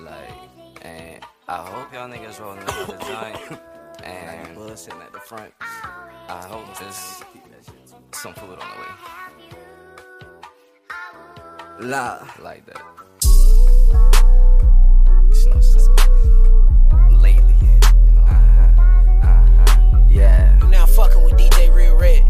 Like, and I hope y'all niggas rolling another joint. And like Bud sitting at the front. I hope there's some food on the way. La. Like that. You know, it's just lately. You know, yeah. You now fucking with DJ Real Red.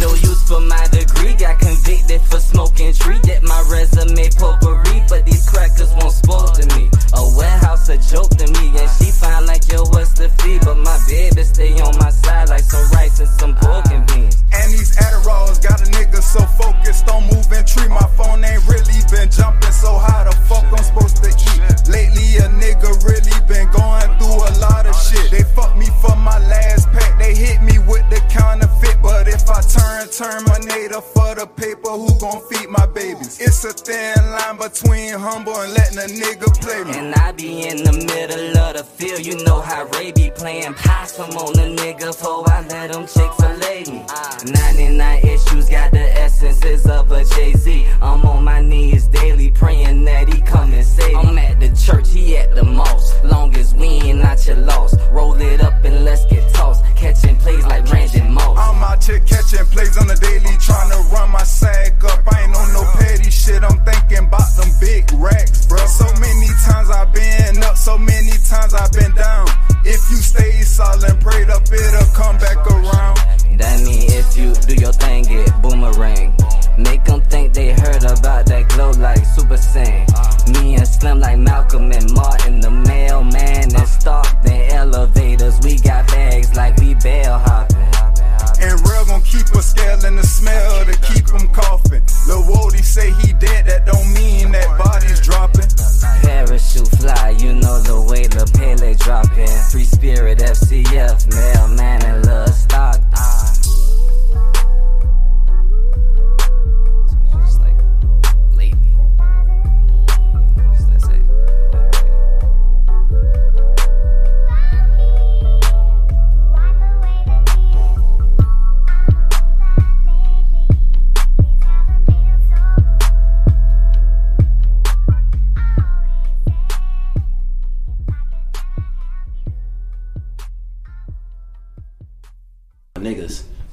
No use for my degree, got convicted for smoking tree. That my resume potpourri, but these crackers won't spoil to me. A warehouse a joke to me, and she fine like, yo, what's the fee? But my baby stay on my side like some rice and some broken beans. And these Adderalls got a nigga so focused on moving tree. My phone ain't really been jumping so high, the fuck I'm supposed to eat. Lately a nigga really been going through a lot of shit. They fucked me for my last pack, they hit me with the counterfeit. But if I Terminator for the paper, who gon' feed my babies? It's a thin line between humble and letting a nigga play me. And I be in the middle of the field, you know how Ray be playing possum on the nigga before I let him Chick-fil-A me. 99 issues got the essences of a Jay-Z. I'm on my knees daily praying that he come and save me. I'm at the church, he at the mosque. Long as we ain't not your loss, roll it up and let's get tossed. Catching plays like Brandon Moss. I'm out here catching plays on the daily, trying to run my sack up. I ain't on no petty shit, I'm thinking about them big racks, bruh. So many times I've been up, so many times I've been down. If you stay solid, prayed up, it'll come back around. That mean if you do your thing, it boomerang. Make them think they heard about that glow like Super Saiyan. Me and Slim like Malcolm and Martin, the mailman and Stockton elevators. We got bags like we bell hopping. And real gon' keep a scale in the smell to keep him coughing. Lil' Woody say he dead, that don't mean that body's dropping. Parachute fly, you know the way La Pele dropping. Free Spirit, FCF, mailman and Lil' Stock.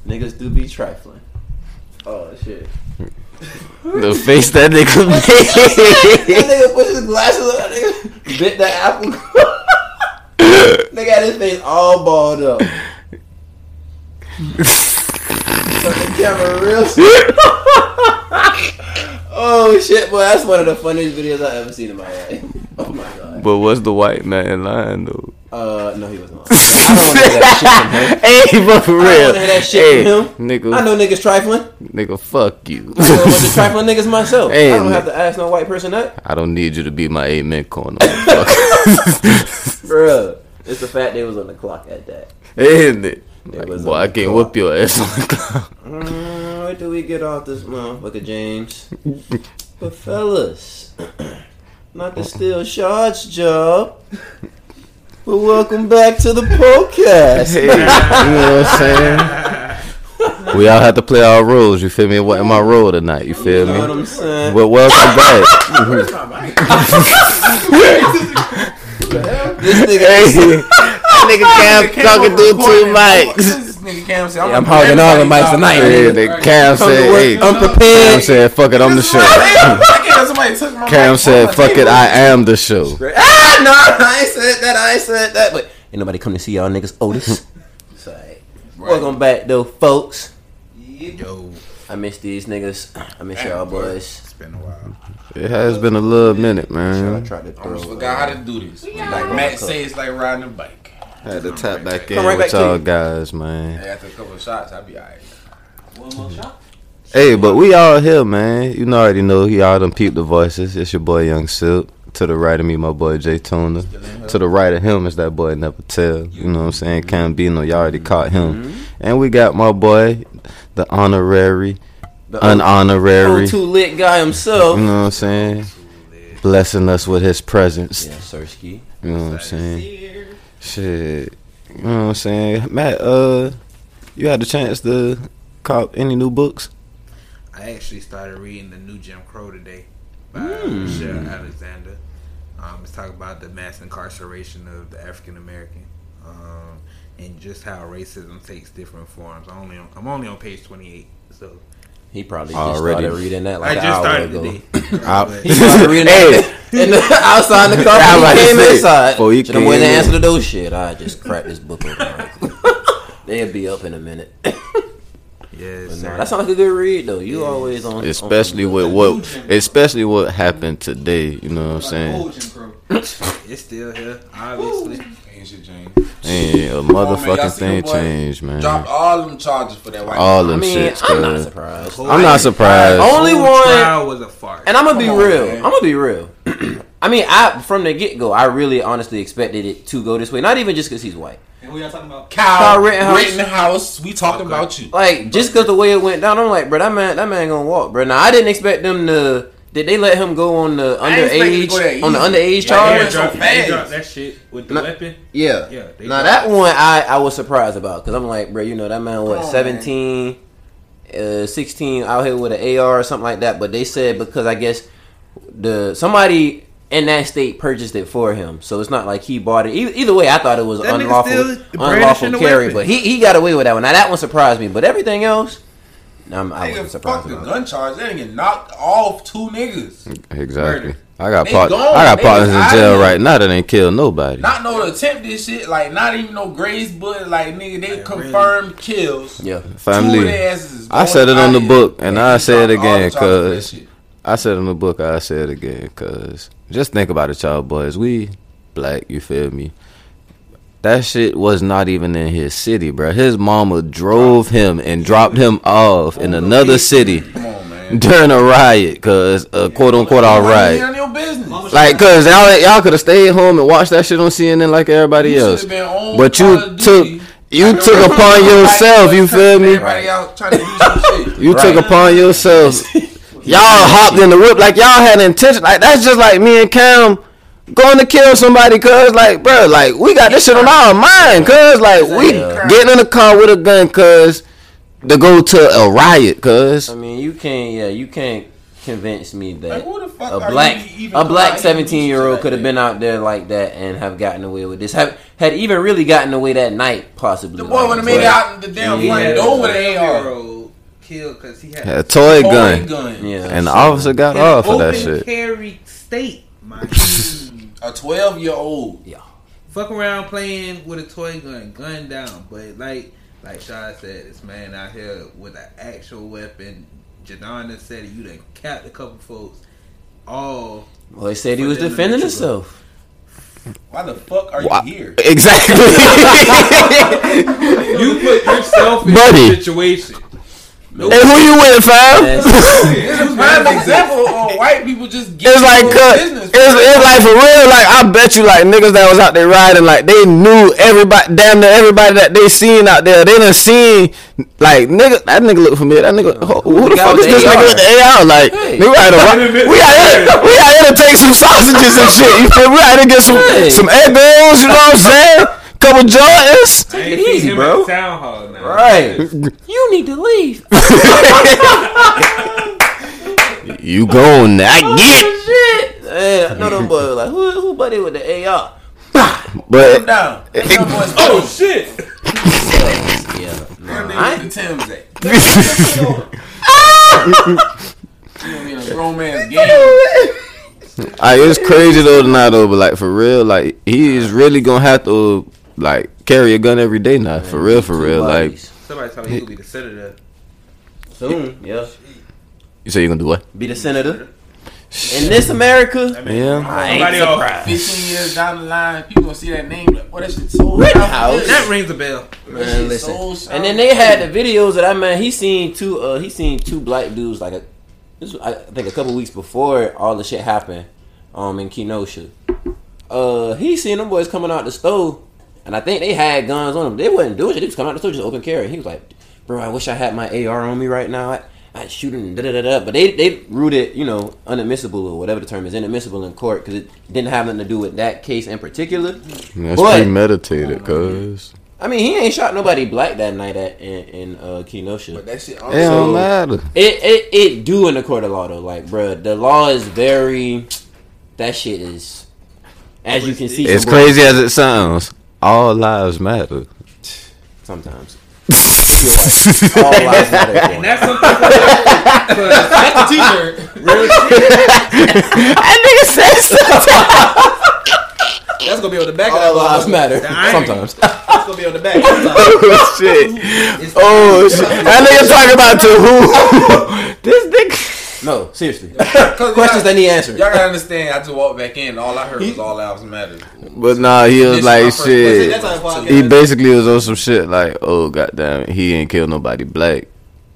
Niggas do be trifling. Oh shit! The face that nigga made. That nigga put his glasses on. That nigga bit that apple. Nigga had his face all balled up. So the camera real. Oh shit, boy! That's one of the funniest videos I ever seen in my life. Oh my god! But was the white man in line though? No, he wasn't. I don't want to hear that shit from him. Hey, but for real. I don't want to hear that shit from him. Nigga, I know niggas trifling. Nigga, fuck you. I know the trifling niggas myself. Hey, I don't have to ask no white person that. I don't need you to be my amen corner. Bro, it's the fact they was on the clock at that. Isn't it? Like, boy, I can't whoop your ass on the clock. Where do we get off this motherfucker, James? But fellas, not to steal Shard's job. But welcome back to the podcast. Hey, you know what I'm saying? We all have to play our roles. You feel me? What am I role tonight? You feel me? You know what I'm saying? But welcome back. This nigga, hey, nigga Cam talking through two mics. Nigga Cam said, I'm hogging all the mics tonight. Yeah, Cam said, hey, I'm prepared. Cam said, fuck it, I'm the show. Cam said, fuck it, I am the show. Ah, no, I ain't said that. But ain't nobody come to see y'all niggas, Otis. It's alright. Right. Welcome back, though, folks. Yo. I miss these niggas. I miss y'all boys. It's been a while. It has been a little minute, man. I almost forgot how to do this. Like Matt says, it's like riding a bike. I had to tap back in with y'all guys, man. After a couple of shots, I'll be alright. One more shot? Hey, but we all here, man. You already know. Y'all done peeped the voices. It's your boy, Young Silk. To the right of me, my boy, Jay Tuna. To the right of him is that boy, Never Tell. You know what I'm saying? Cambino, y'all already caught him. Mm-hmm. And we got my boy, the honorary, unhonorary. O2 Lit guy himself. You know what I'm saying? Blessing us with his presence. Yeah, Sirski. You know what I'm saying? Shit. You know what I'm saying? Matt, you had the chance to cop any new books? I actually started reading The New Jim Crow today by Michelle Alexander. It's talking about the mass incarceration of the African American, and just how racism takes different forms. I'm only on page 28, so. He probably just started reading that like an hour ago. I just started today. He started reading that outside the car. He came inside. Should have went and answered to those shit. I just cracked this book open. They'll be up in a minute. Yes, no, that sounds like a good read though. You always on, especially on with what, especially what happened today. You know what I'm saying? It's still here, obviously. Ain't shit changed. Ain't a motherfucking thing changed, man. Dropped all them charges for that white guy. All them shits. I'm not surprised. Only one trial was a fart. And I'm gonna be real. Man. I'm gonna be real. I mean, from the get go, I really honestly expected it to go this way. Not even just because he's white. And who y'all talking about? Kyle Rittenhouse. We talking about you. Like, just because the way it went down, I'm like, bro, that man gonna walk, bro. Now, I didn't expect them to. Did they let him go on the underage charge? They dropped that shit with the weapon. Yeah. Now that one I was surprised about, because I'm like, bro, you know that man 17, 16 out here with an AR or something like that. But they said because I guess somebody in that state purchased it for him, so it's not like he bought it. Either way, I thought it was unlawful carry, but he got away with that one. Now that one surprised me, but everything else. I wasn't surprised. Fuck the gun charge. They didn't get knocked off 2 niggas. Exactly. Murder. I got partners in jail right now that ain't killed nobody. Not no attempted shit. Like not even no grace, but like nigga, they confirmed kills. Yeah, family. I said it on the book, and I say it again, cause just think about it, y'all boys. We black. You feel me? That shit was not even in his city, bro. His mama drove him and dropped him off in another city during a riot, cause a quote unquote all right. Like, cause y'all could have stayed home and watched that shit on CNN like everybody else, but you took upon yourself. You feel me? You took upon yourself. Y'all hopped in the whip like y'all had intention. Like that's just like me and Cam. Going to kill somebody, cuz, like, bro, like, we got this shit on our mind, cuz, like, we getting in a car with a gun, cuz, to go to a riot, cuz. I mean, you can't convince me that like, a black 17-year-old could have been out there like that and have gotten away with this. Had even really gotten away that night, possibly. The boy would have made it out in the damn window with an AR. Killed because he had a toy gun. Yeah, and the officer got off of that shit. Open carry state, my A 12-year-old, yeah, fuck around playing with a toy gun down. But like Shad said, this man out here with an actual weapon. Jadonna said you done capped a couple folks. All well, they said he was defending himself. Why the fuck are you here? Exactly. You put yourself in a situation. Nope. And who you with, fam? It's a prime example of white people just getting business. It's like for real. Like I bet you, like niggas that was out there riding, like they knew everybody, damn near everybody that they seen out there. They done seen, like nigga, that nigga look familiar. That nigga, who the fuck is this nigga with the AR? Like nigga, we out here to take some sausages and shit. You feel? We out here to get some egg rolls. You know what I'm saying? Couple Jordans. Take it easy, bro. Town hall now. Right. You need to leave. You going now. Shit. Yeah, I know them boys like, who buddy with the AR? But down. Oh, shit. Yeah. I ain't that. You don't need a grown man's game. It's crazy though tonight though, but like for real, like he is really gonna have to like carry a gun every day now. Man, for real. Like somebody told me he'll be the senator soon. Yeah. You say you're gonna do what? Be the senator. In this America, I mean, yeah. I ain't surprised. 15 years down the line, people gonna see that name. Like, that shit's so Rittenhouse. That rings a bell. Man, listen. So and then they had the videos that I man. He seen two black dudes like a. This was, I think a couple weeks before all the shit happened in Kenosha. He seen them boys coming out the store, and I think they had guns on them. They wasn't doing shit. They was coming out the store just open carry. He was like, bro, I wish I had my AR on me right now. I'd shoot him, da-da-da-da. But they ruled it, you know, unadmissible or whatever the term is, inadmissible in court because it didn't have nothing to do with that case in particular. That's premeditated, cuz. I mean, he ain't shot nobody black that night in Kenosha. But that shit also, it don't matter. It do in the court of law though. Like, bro, the law is very. That shit is, as you can see, as crazy as it sounds, all lives matter. Sometimes. Like, all lives matter. And that's something. That's a T-shirt. Really? That nigga says sometimes. That's gonna be on the back of that lives matter. Sometimes. That's gonna be on the back. Oh shit. Oh shit. That nigga talking about to who? This nigga. No, seriously. Questions that need answered. Y'all gotta understand. I just walked back in. All I heard was all lives matter. But nah, he was like shit. He basically was on some shit like, oh goddamn, he ain't kill nobody black.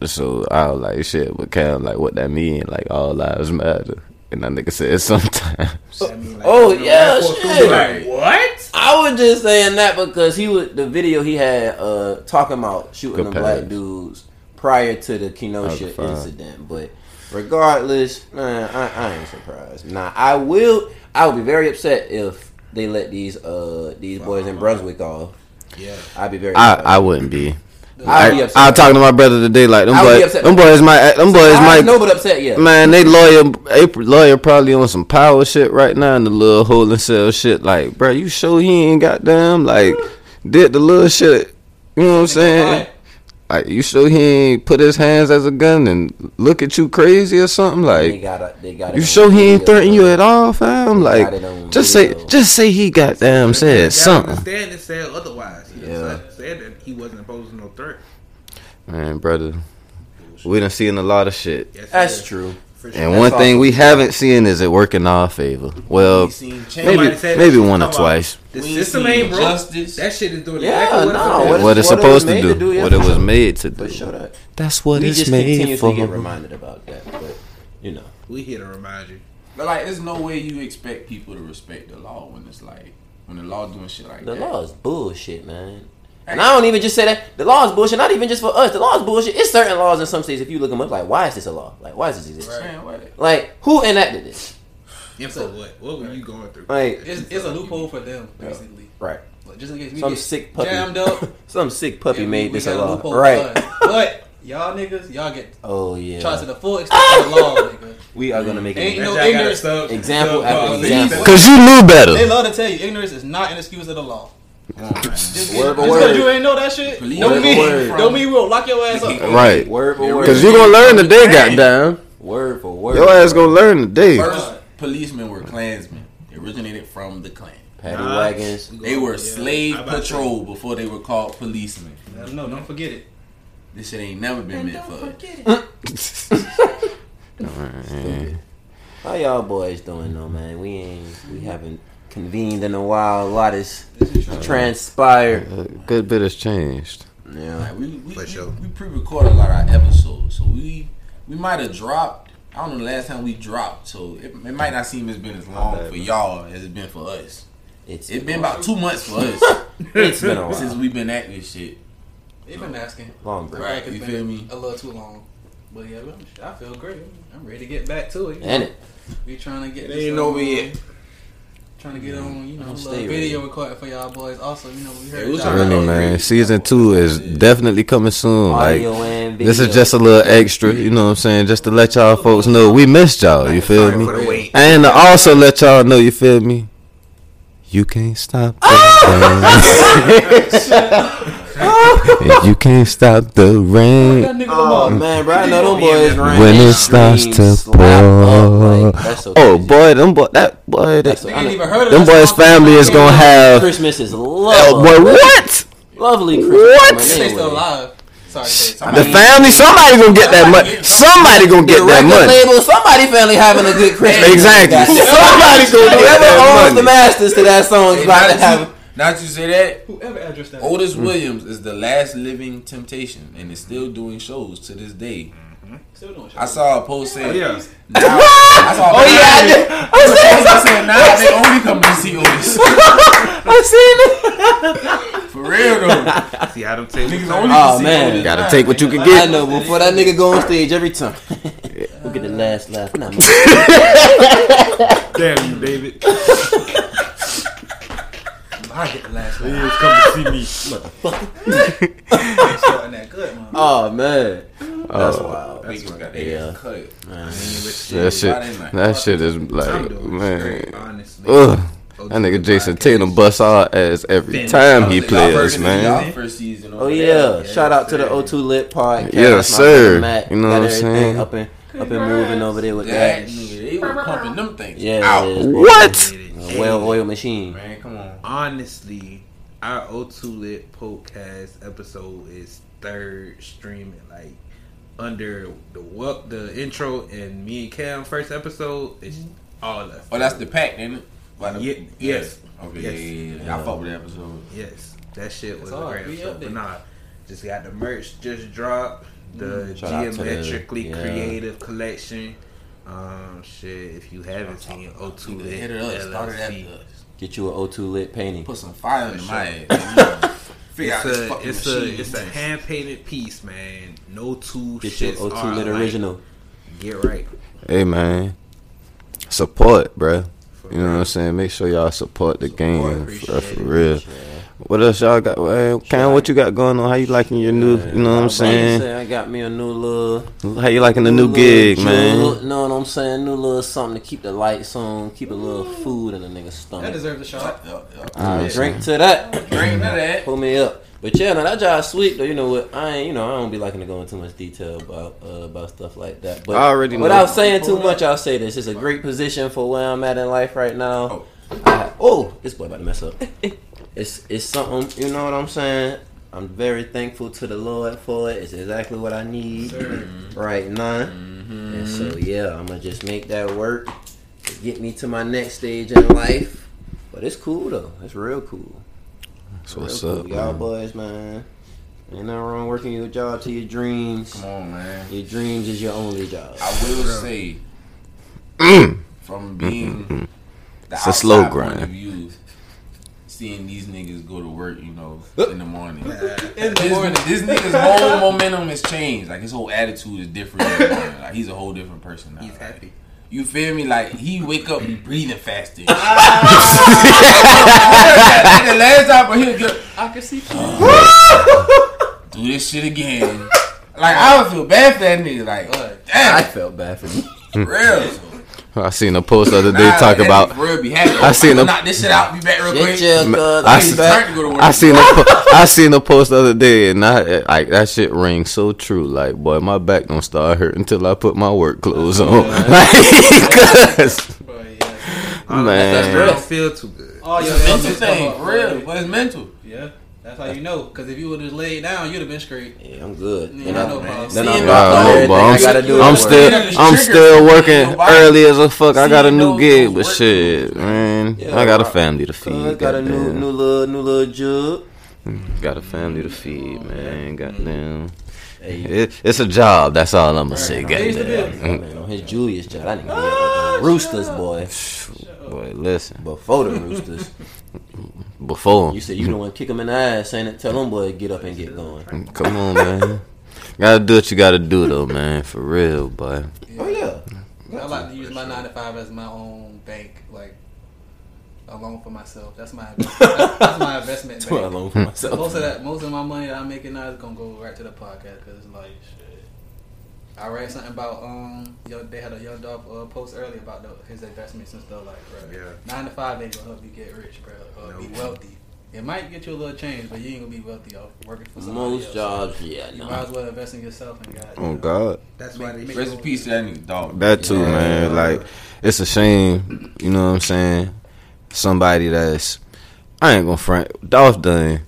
So I was like shit. But Cam like, what that mean? Like all lives matter. And that nigga said sometimes. I mean, like, oh yeah, shit. Like, what? I was just saying that because he was the video he had talking about shooting the black dudes prior to the Kenosha incident. But regardless, man, I ain't surprised. Now I will be very upset if they let these boys in Brunswick off. Yeah, I'd be very. I wouldn't be. I talking to my brother today like them boys might yeah. Man, they lawyer probably on some power shit right now and the little holding cell shit like, bro, you sure he ain't goddamn like did the little shit, you know what I'm saying? Like, you sure he ain't put his hands as a gun and look at you crazy or something? Like, they got you sure he ain't threatening you at all, fam? Like, just say he goddamn said something. Stand and said otherwise. He said that he wasn't posing no threat. Man, brother, we done seen a lot of shit. Yes, that's true. Sure. And that's one thing we haven't seen is it work in our favor. Well, maybe one or twice. The system ain't broke. That shit is doing exactly what it's supposed to do. What it was made to do. That's what it's made for. We just continuously get reminded about that. But, you know. We here to remind you. But, like, there's no way you expect people to respect the law when it's like, when the law doing shit like that. The law is bullshit, man. And I don't even just say that. The law is bullshit, not even just for us. The law is bullshit. It's certain laws in some states, if you look them up, like, why is this a law? Like, why does this exist? Right. Like, who enacted this? And so what? What were you going through? Like, it's a loophole for them, basically. Right. Like, just in case we some sick puppy jammed up. Some sick puppy made this a law. Right. But y'all niggas, y'all get charged to the full extent of the law, nigga. We are gonna make it. Ain't no ignorance stuff. Example after example. Because you knew better. They love to tell you ignorance is not an excuse of the law. Right. Just you ain't know that shit. Don't mean we'll lock your ass up. Right. Word for word. Because you gonna learn today, goddamn. Word for word. Your ass gonna learn today. First, policemen were Klansmen. They originated from the Klan. Paddy wagons. They were slave patrol before they were called policemen. No, don't forget it. This shit ain't never been meant for us. Right. How y'all boys doing though, man? We haven't convened in a while. A lot has transpired. A good bit has changed. Yeah, like we pre-recorded a lot of our episodes, so we might have dropped. I don't know the last time we dropped, so it might not seem it's been as long for y'all as it's been for us. It's been about 2 months for us. It's been a while since we've been at this shit. They've been asking long, bro. Right, you feel me? A little too long, but yeah, I feel great. I'm ready to get back to it. And it we trying to get. They ain't over yet. Trying to get on, you know, video recording for y'all boys. Also, you know, we heard really, man. Season 2 is definitely coming soon. Audio like, this is just a little extra, you know what I'm saying? Just to let y'all folks know we missed y'all, you feel me? And to also let y'all know, you feel me? You can't stop the rain. You can't stop the rain. Oh man, bro, I know them boys rain. When it starts to pour. Like, so oh boy, them boys family is gonna have Christmas is lovely. What? Lovely Christmas. What? Anyway. Still alive. Sorry, the family, somebody's gonna get that money. Somebody gonna get that money. Label, somebody family having a good Christmas. Exactly. Somebody's gonna get that money. Whoever owns the masters to that song is about to have. Not to say that. Whoever addressed that. Otis Williams is the last living Temptation and is still doing shows to this day. Mm-hmm. Still doing shows. I saw a post saying, now they only come to see Otis. I seen it. For real though. See how them take niggas only see man. Otis. Gotta take what you can get. I know, before that nigga go on stage every time. We'll get the last laugh. Damn you, David. I get the last laugh. He come to see me, motherfucker. Oh man, that's wild. That's cut. Man. That shit is like, man. Honestly. Ugh. That nigga Jason Tatum busts our ass every time he plays, man. Oh yeah, shout out to the O2 Lit podcast. Yeah, sir. You know what I'm saying? Up and moving over there with that. Nigga, they were pumping them things. Yeah. What? Well-oiled machine. Man, come on. Honestly, our O2 Lit podcast episode is third streaming. Like under the intro and me and Cam first episode is all us. Oh, that's the pack, isn't it? Yes. Okay. Yes. Yeah. I fuck with that episode. Yes. That shit was a great episode. But nah, just got the merch just dropped. The Geometrically Creative Collection. Shit, if you haven't seen O2 Lit LLC, get you an O2 Lit painting. Put some fire in my ass. It's a hand painted piece, man. No two shits. Get your O2 Lit original. Get right. Hey man, support, bruh. You know what I'm saying? Make sure y'all support the game for real. What else y'all got? Well, Cam, what you got going on? How you liking your new? You know what I'm saying? I got me a new little. How you liking the new gig, man? Know what I'm saying? New little something to keep the lights on, keep a little food in the nigga's stomach. That deserves a shot. Drink to that. Drink to that. Pull me up. But yeah, now that job sweet though. You know what? I don't be liking to go into too much detail about stuff like that. But I already know. Without saying too much, I'll say this: it's a great position for where I'm at in life right now. This boy about to mess up. It's something, you know what I'm saying? I'm very thankful to the Lord for it. It's exactly what I need right now. Mm-hmm. And so, yeah, I'm going to just make that work to get me to my next stage in life. But it's cool, though. It's real cool. That's what's up, y'all boys, man. Ain't nothing wrong working your job to your dreams. Come on, man. Your dreams is your only job. I will say, from being the outside slow grind. Point of view, seeing these niggas go to work, you know, in the morning. This nigga's whole momentum has changed. Like, his whole attitude is different. Like, he's a whole different person now. He's happy. You feel me? Like, he wake up breathing faster. The last time, but he'll get. I can see. Do this shit again. Like, I don't feel bad for that nigga. Like, damn. I felt bad for him. For real. I seen a post the other day talking about. I seen a knock this shit out. Be back real quick. I seen a post the other day, and I like that shit rings so true. Like, boy, my back don't start hurting until I put my work clothes on. Man, I don't feel too good. Oh, your mental thing, real, but it's mental. Yeah. That's how you know, because if you would have laid down, you'd have been straight. Yeah, I'm good. You ain't no problem. Then I'm still working early as a fuck. I got a new gig, but shit, man, yeah, I got a family to feed. Got a new little job. Got a family to feed, man. Goddamn. Hey. It's a job. That's all I'm gonna say. Goddamn. On his Julius job, I didn't get it. Roosters, boy. Listen, before the Roosters. Before you said you don't want to kick him in the ass, ain't it? Tell them boy get up and get going. Come on, man. Gotta do what you gotta do though, man. For real, boy. Yeah. Oh yeah. I like to use my 9 to 5 as my own bank, like a loan for myself. That's my investment. Bank. A loan for myself. Most of my money that I'm making now is gonna go right to the podcast because it's like shit. I read something about they had a young dog post earlier about his investments and stuff like, bro. Yeah. 9 to 5 ain't gonna help you get rich, bro. Be wealthy. It might get you a little change, but you ain't gonna be wealthy off working for somebody else. Most jobs, you might as well invest in yourself and God. Oh God, that's why they rest in peace to that new dog. That too, man. Like it's a shame, you know what I'm saying? Somebody that's I ain't gonna front Dolph done.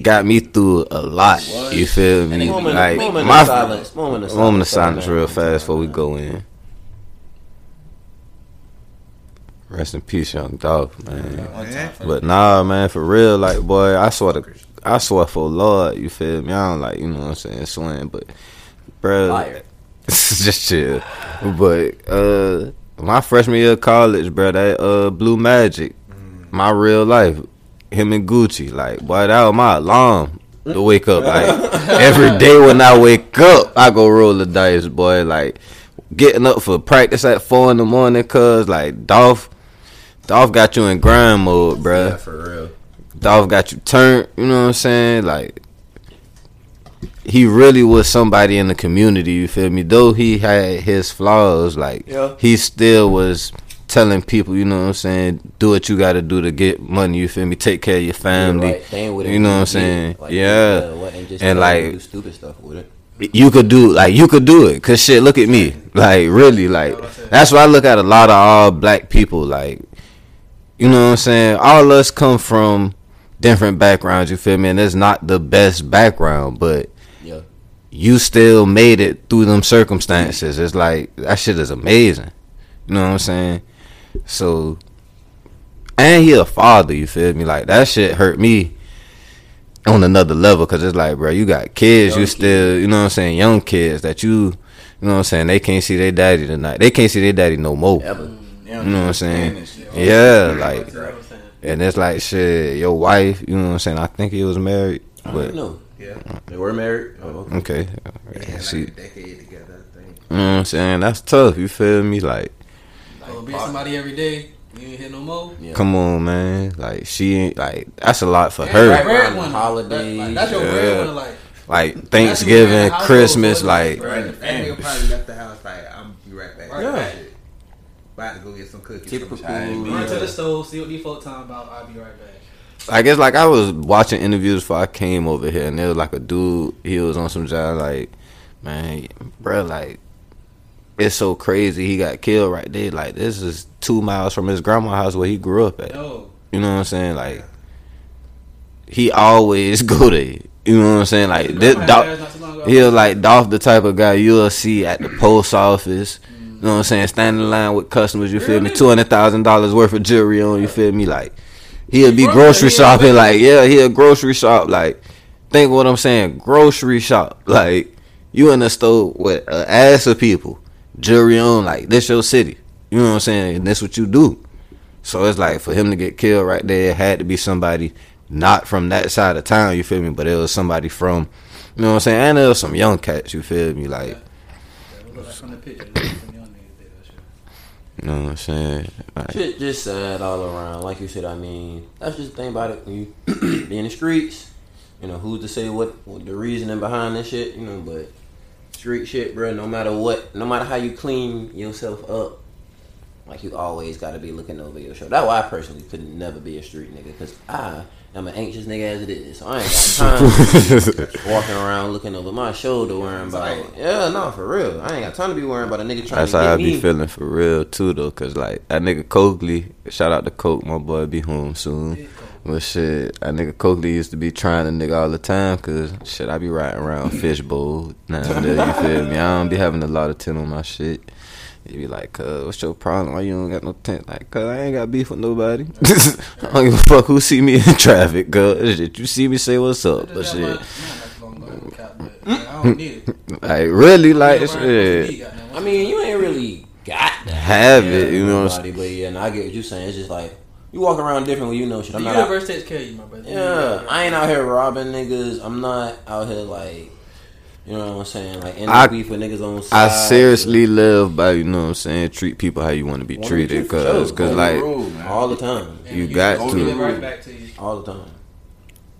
Got me through a lot. What? You feel me? Moment of silence real fast before we go in. Rest in peace, young dog, man. But nah, man, for real, like boy, I swear for Lord, you feel me? I don't like, you know what I'm saying, swearing, but bro, just chill. But my freshman year of college, bro, that Blue Magic, my real life. Him and Gucci, like, boy, that was my alarm to wake up. Like, every day when I wake up, I go roll the dice, boy. Like, getting up for practice at 4 in the morning, cause, like, Dolph, Dolph got you in grind mode, bruh. Yeah, for real. Dolph got you turned, you know what I'm saying? Like, he really was somebody in the community, you feel me? Though he had his flaws, like, yeah, he still was telling people, you know what I'm saying, do what you gotta do to get money, you feel me? Take care of your family. Yeah, right. They ain't with it, you know what I'm saying? Like, yeah. And like, do stupid stuff with it. You could do it. Cause shit, look at me. Like, really, like, that's why I look at a lot of all black people. Like, you know what I'm saying? All of us come from different backgrounds, you feel me? And it's not the best background, but yeah, you still made it through them circumstances. It's like, that shit is amazing. You know what I'm saying? So, and he a father, you feel me? Like, that shit hurt me on another level, because it's like, bro, you got kids, you still, you know what I'm saying, young kids that you know what I'm saying, they can't see their daddy tonight. They can't see their daddy no more. Ever. You know what I'm saying? Yeah, like, and it's like, shit, your wife, you know what I'm saying, I think he was married. I don't know. Yeah, they were married. Oh, okay. They had like a decade together, I think. You know what I'm saying? That's tough, you feel me? Like be somebody every day. You ain't hit no more. Yeah. Come on, man. Like, she ain't, like, that's a lot for her. Like, on holidays, like, that's your breadwinner, like Thanksgiving, Christmas, like. Right. The family probably left the house like, I'm be right back. Right. Yeah. About to go get some cookies. Run to the stove, see what these folks talking about. I'll be right back. I guess, like, I was watching interviews before I came over here, and there was like a dude. He was on some job. Like, man, bro, like, it's so crazy he got killed right there. Like, this is 2 miles from his grandma's house where he grew up at. No. You know what I'm saying? Like, he always go there. You know what I'm saying? Like, this Dolph the type of guy you'll see at the post office. Mm. You know what I'm saying? Standing in line with customers, you feel me? $200,000 worth of jewelry on, you feel me? Like, he'll be grocery shopping. Like, yeah, he'll grocery shop. Like, think what I'm saying. Grocery shop. Like, you in the store with an ass of people. Jewelry on, like, this your city, you know what I'm saying, and that's what you do. So it's like, for him to get killed right there, it had to be somebody not from that side of town, you feel me, but it was somebody from, you know what I'm saying, and there was some young cats, you feel me, like, you know what I'm saying, like, shit just sad all around. Like you said, I mean, that's just the thing about it, when you be in the streets, you know, who's to say what the reasoning behind this shit, you know, but street shit, bro, no matter what, no matter how you clean yourself up, like, you always gotta be looking over your shoulder. That's why I personally could never be a street nigga, because I am an anxious nigga as it is, so I ain't got time walking around looking over my shoulder worrying about it. Yeah, no, for real, I ain't got time to be worrying about a nigga trying to get me. That's how I be feeling for real too, though, because like, that nigga Coakley, shout out to Coke, my boy be home soon. But shit, that nigga Coakley used to be trying a nigga all the time, cause shit, I be riding around fishbowl now and then, you feel me? I don't be having a lot of tent on my shit. He be like, what's your problem? Why you don't got no tent? Like, cause I ain't got beef with nobody. I don't give a fuck who see me in traffic, cause shit, you see me, say what's up, but shit. I don't need it. Like, really, like, shit. I mean, you ain't really got to have it, you know what I'm saying? But yeah, no, I get what you saying. It's just like, you walk around different when you know shit. I'm the not universe takes care of you, my brother. Yeah, I ain't out here robbing niggas. I'm not out here, like, you know what I'm saying, like, in the beef with niggas on side. I seriously live by, you know what I'm saying, treat people how you want to be treated, cause like, all the time. You got to right back to you. All the time.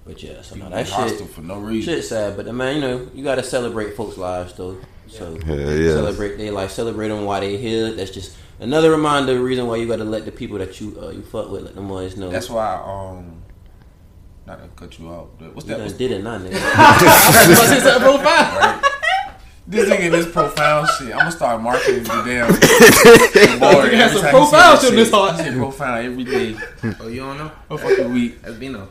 But yeah, so now that shit for no reason. Shit sad, but man, you know, you gotta celebrate folks' lives though. So yeah. Celebrate their life, celebrate them while they here. That's just another reminder, the reason why you gotta let the people that you fuck with, let them always know. That's why not to cut you off, but what's you that? Did it, not nigga. Right. This nigga, this profile shit. I'm gonna start marketing the damn. You have some profile shit this hard. Profile every day. Oh, you don't know? A fucking week. That's Bino.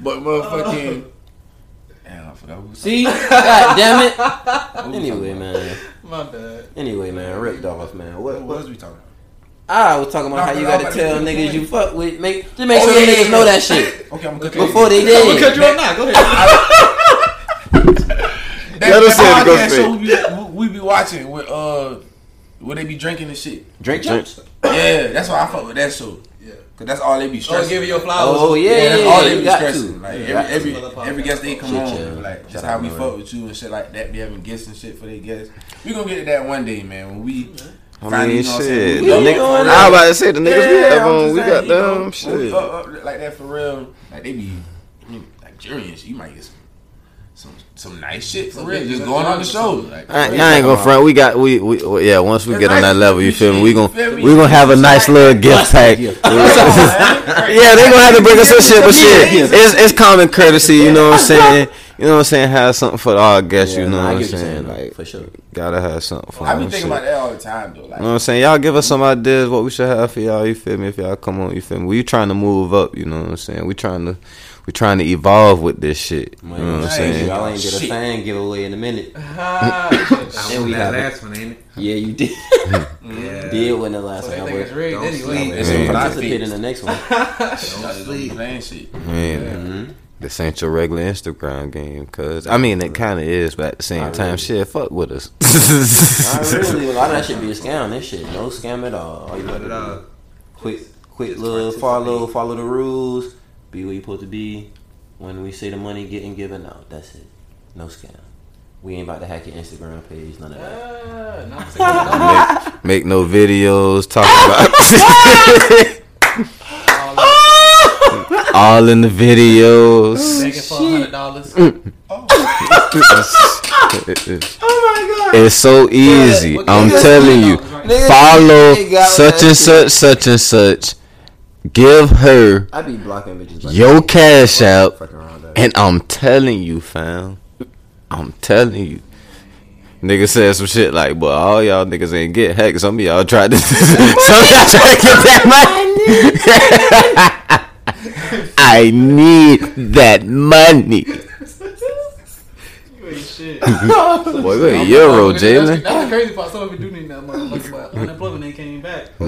But motherfucking. Damn, I forgot who. See, god damn it. Anyway, man. My bad. Anyway, man, ripped off, man. What was we talking about? I was talking about how you gotta tell niggas you fuck with. Just make sure niggas know that shit. Okay, I'm gonna cut you off before they did. I'm gonna cut you off now. Go ahead. That podcast show we be watching with where they be drinking and shit. Drink jumps. Yeah, that's why I fuck with that show. Yeah, cause that's all they be stressing. Oh, give you your flowers. Oh yeah, that's all they be stressing. Like every guest they come on, like just how we fuck with you and shit like that. Be having guests and shit for their guests. We gonna get to that one day, man. When we I mean, shit. I was about to say the niggas we have on. We got them shit like that for real. Like they be Nigerian shit. You might get some nice shit for real. Just going on the show. Like, I ain't gonna front. We got yeah. Once we get on that level, you feel me? We gonna have a nice little gift pack. Yeah, they gonna have to bring us some shit, but shit, it's common courtesy. You know what I'm saying? You know what I'm saying? Have something for all guests. Yeah, you know what I'm saying? Like, for sure, gotta have something for. I be thinking about that all the time, though. Like, you know what I'm saying? Y'all give us some ideas what we should have for y'all. You feel me? If y'all come on, you feel me? We trying to move up. You know what I'm saying? We trying to evolve with this shit. You know what I'm saying? Y'all ain't get a fan giveaway in a minute. I won that last one, ain't it? Yeah, you did. Yeah. Did win the last one. Don't participate in the next one. Don't sleep, man. Shit. Man. This ain't your regular Instagram game, cuz. I mean, it kind of is, but at the same time, shit, fuck with us. A lot of that should be a scam. That shit, no scam at all. All you got to do, quick little follow the rules, be where you supposed to be. When we say the money getting given out, that's it. No scam. We ain't about to hack your Instagram page, none of that. Make no videos, talk about. All in the videos. Begging for $100. Oh my god! It's so easy. What I'm telling you. Right. Follow such and such, such and such. Give her. I be blocking bitches like your that. Cash out, and I'm telling you, fam. I'm telling you. Nigga said some shit like, but all y'all niggas ain't get hacked. Some of y'all tried to. Some of y'all tried to get that money. I need that money. You ain't shit. Boy, you ain't Euro, Jalen. That's the crazy part. Some of you do need that money. Unemployment ain't came back. So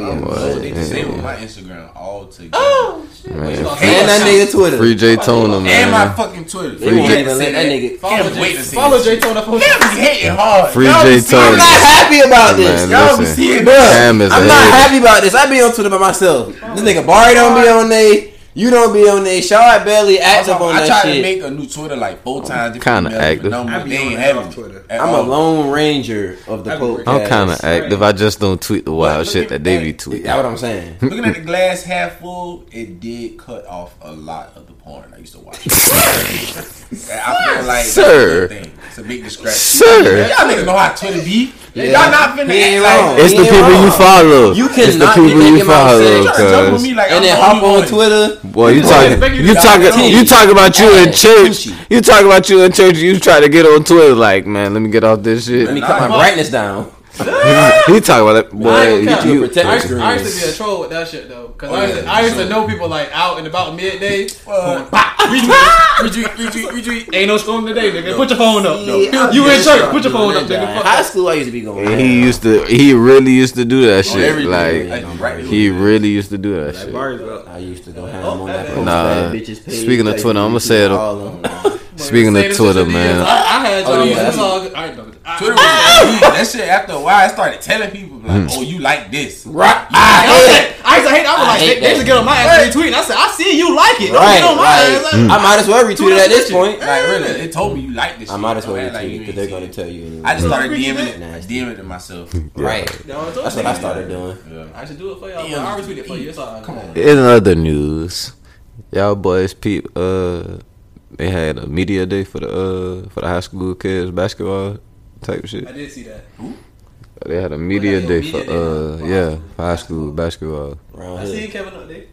they just same with my Instagram all together. Oh, shit. And that nigga Twitter. Free J Tona, man. And my fucking Twitter. They won't even let that nigga. Follow J Tona. Y'all be hating hard. Free J Tona. I'm not happy about this. Y'all be seeing this. I'm not happy about this. I be on Twitter by myself. This nigga Barry don't be on they. You don't be on that. Y'all barely active on that shit. I tried to make a new Twitter like 4 times. Kind of active. I'm a lone ranger of the podcast. I'm kind of active. I just don't tweet the wild shit that they be tweeting. That's what I'm saying. Looking at the glass half full, it did cut off a lot of the porn I used to watch. I feel like sir, it's a big distraction. Sir, y'all niggas know how Twitter be. Yeah. Y'all not finna act like it's the people wrong. You follow. You can not be making my sense. And then hop on Twitter. Boy, you talk about you in church. You try to get on Twitter like, man, let me get off this shit. Let me cut my brightness down. He talking about it, boy. I used to be a troll with that shit though, because I used to know people like out and about midday. Retweet. Ain't no storm today, nigga. Put your phone up. You in church? Put your phone up, nigga. High school, I used to be going. And he really used to do that shit. Like he really used to do that shit. I used to go ham on that. Nah. Speaking of Twitter, I'm gonna say it all. Speaking of Twitter, man. I had Twitter. That's all. Twitter was that shit. After a while, I started telling people like, "Oh, you like this?" Right? I used to hate. I was like, "They used to get on my ass and retweet." I said, "I see you like it. Don't get on my ass." I might as well retweet it at this point. Like really, it told me you like this. I might as well retweet it because they're gonna tell you. I just started DMing it to myself. Right. That's what I started doing. I should do it for y'all. I retweet it for you. Come on. In other news, y'all boys peep. They had a media day for the high school kids basketball type of shit. I did see that. Who? They had a media day for high school basketball. I seen Kevin up there.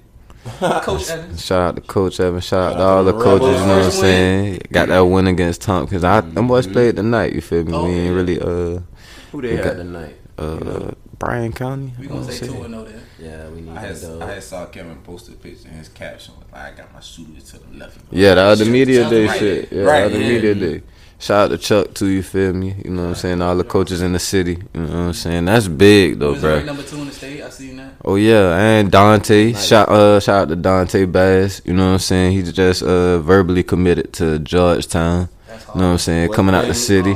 Coach Evans. Shout out to Coach Evans. Shout out to all the coaches. You know what I'm saying? Got that win against Tompkins. Them boys played tonight. You feel me? We ain't really who they had tonight? Bryan County. We gonna say 2-0 there. Yeah, we need that. I had saw Kevin post a picture and his caption was like, "I got my shooter to the left." Yeah, the other media day shit. Yeah, the other media day. Shout out to Chuck too. You feel me? You know what I'm saying? All the coaches in the city. You know what I'm saying? That's big though, bro. Number 2 in the state. I seen that. Oh yeah, and Dante. Shout out to Dante Bass. You know what I'm saying? He just verbally committed to Georgetown. That's hard. You know what I'm saying? Coming out the city.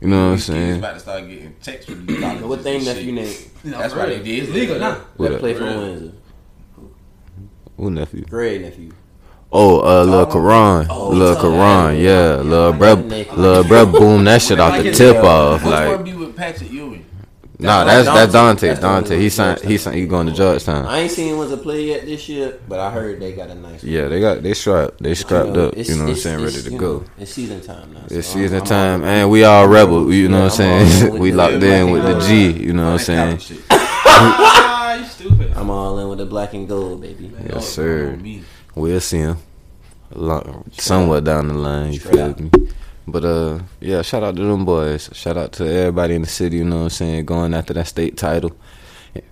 You know what I'm saying? He's about to start getting texts from you. What thing that you name? That's right. It is legal now. That play for Windsor. Who nephew? Greg nephew. Oh, Lil Karan. Lil Karan, yeah. Lil Bruh Boom, that shit off the tip off. Like, what's going to be with Patrick Ewing? Nah, that's Dante. Dante. He going to Georgetown. I ain't seen him as a play yet this year, but I heard they got a nice one. Yeah, they strapped up. You know what I'm saying? Ready to go. It's season time now. So it's season time, and we all rebel. You know what I'm saying? We locked in with the G. You know what I'm saying? I'm all in with the black and gold, baby. Yes, sir. We'll see him somewhat down the line. You feel me? But, yeah, shout out to them boys. Shout out to everybody in the city, you know what I'm saying, going after that state title.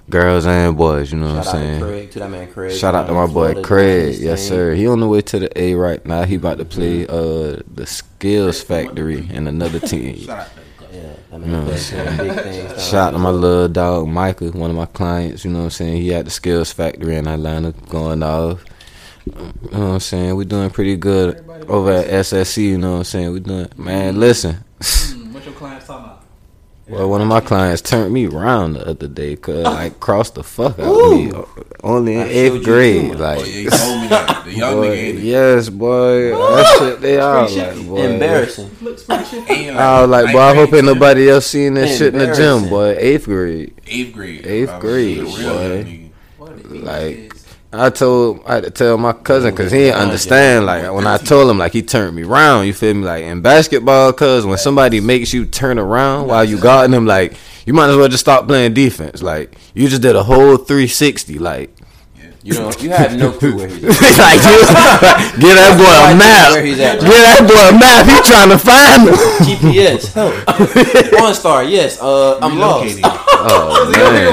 Girls and boys, you know what I'm saying. Shout out to Craig, to that man Craig. Shout out to my boy Craig, yes, sir. He on the way to the A right now. He about to play the Skills Factory and another team. Shout out to my little dog, Michael, one of my clients, you know what I'm saying. He at the Skills Factory in Atlanta going off. You know what I'm saying? We doing pretty good over at SSC, you know what I'm saying? We doing, man, listen. What your clients talking about? Well, one of my clients turned me around the other day because I crossed the fuck out of me. Only in 8th grade. Like, oh, yeah, you told me that. The young boy, nigga. Yes, boy. That shit, they all like, boy. Embarrassing. I was like, boy, I hope ain't nobody else seen that shit in the gym, boy. 8th grade. 8th grade. 8th grade, boy. Like, I had to tell my cousin because he didn't understand. Like, when I told him, like, he turned me around. You feel me? Like, in basketball, cuz when somebody makes you turn around while you guarding them, like, you might as well just stop playing defense. Like, you just did a whole 360. Like, you have no clue where he's at. Like, get that boy a map. He trying to find him. GPS. Help. One star. Yes. I'm lost. Oh, man.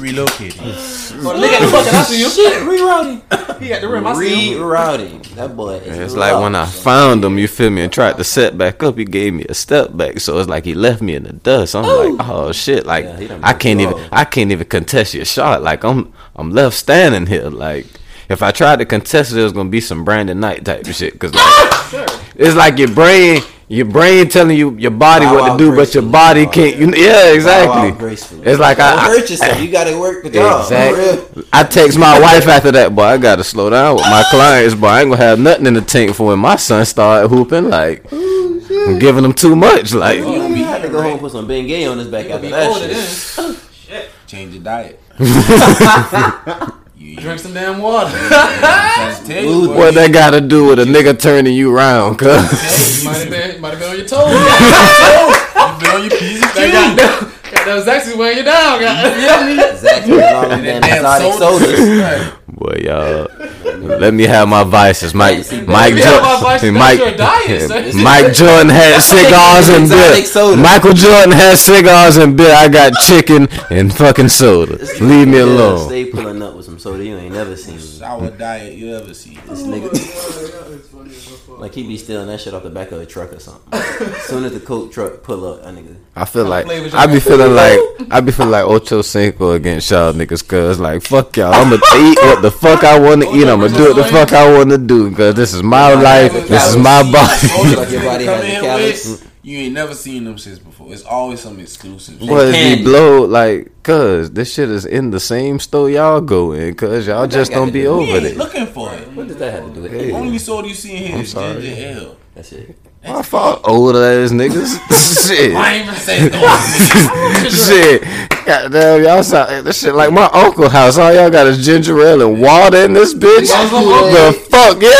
Relocating. Oh, look at the fucking, I see you. Shit, rerouting. He got the rim. I see him. Rerouting. That boy is it's like when I found him, you feel me, and tried to set back up, he gave me a step back. So it's like he left me in the dust. I'm like, oh shit, like I can't even contest your shot. Like I'm left standing here. Like if I tried to contest it, it was gonna be some Brandon Knight type of shit. Cause like, sure. It's like your brain telling you your body what to do, but your body can't. Yeah, exactly. It's like hurt yourself. You gotta work the job. Exactly. I text my wife after that, boy. I gotta slow down with my clients, boy. I ain't gonna have nothing in the tank for when my son started hooping. Like, I'm giving him too much. Like, you had to go home and put some Bengay on his back after that shit. Change your diet. Drink some damn water. What that got to do with a nigga turning you round, cuz? Hey, you might have been on your toes. You been on your piece. That was actually wearing you down, guys. You feel me? Exactly. Exotic soldiers. Right. Boy, y'all. Let me have my vices. Mike Jordan had cigars and beer. Soda. Michael Jordan had cigars and beer. I got chicken and fucking soda. Leave me alone. Stay pulling up with some soda you ain't never seen. Sour diet you ever seen. This nigga. Like he be stealing that shit off the back of a truck or something. As soon as the Coke truck pull up, that nigga. I be feeling like Ocho Cinco against y'all niggas, cuz like fuck y'all. I'ma eat what the fuck I wanna eat. I'ma do what the fuck I wanna do, cuz this is my life. This is my body. You ain't never seen them shits before. It's always something exclusive. What is he blow like? Cuz this shit is in the same store y'all go in. Cuz y'all just don't be over there. Looking for it. What does that have to do with it? The only soda you see in here is ginger ale. That's it. My fault, old ass niggas. Shit. I ain't even say that. Shit. Goddamn, y'all sound this shit like my uncle's house. All y'all got is ginger ale and water in this bitch. The fuck, yeah.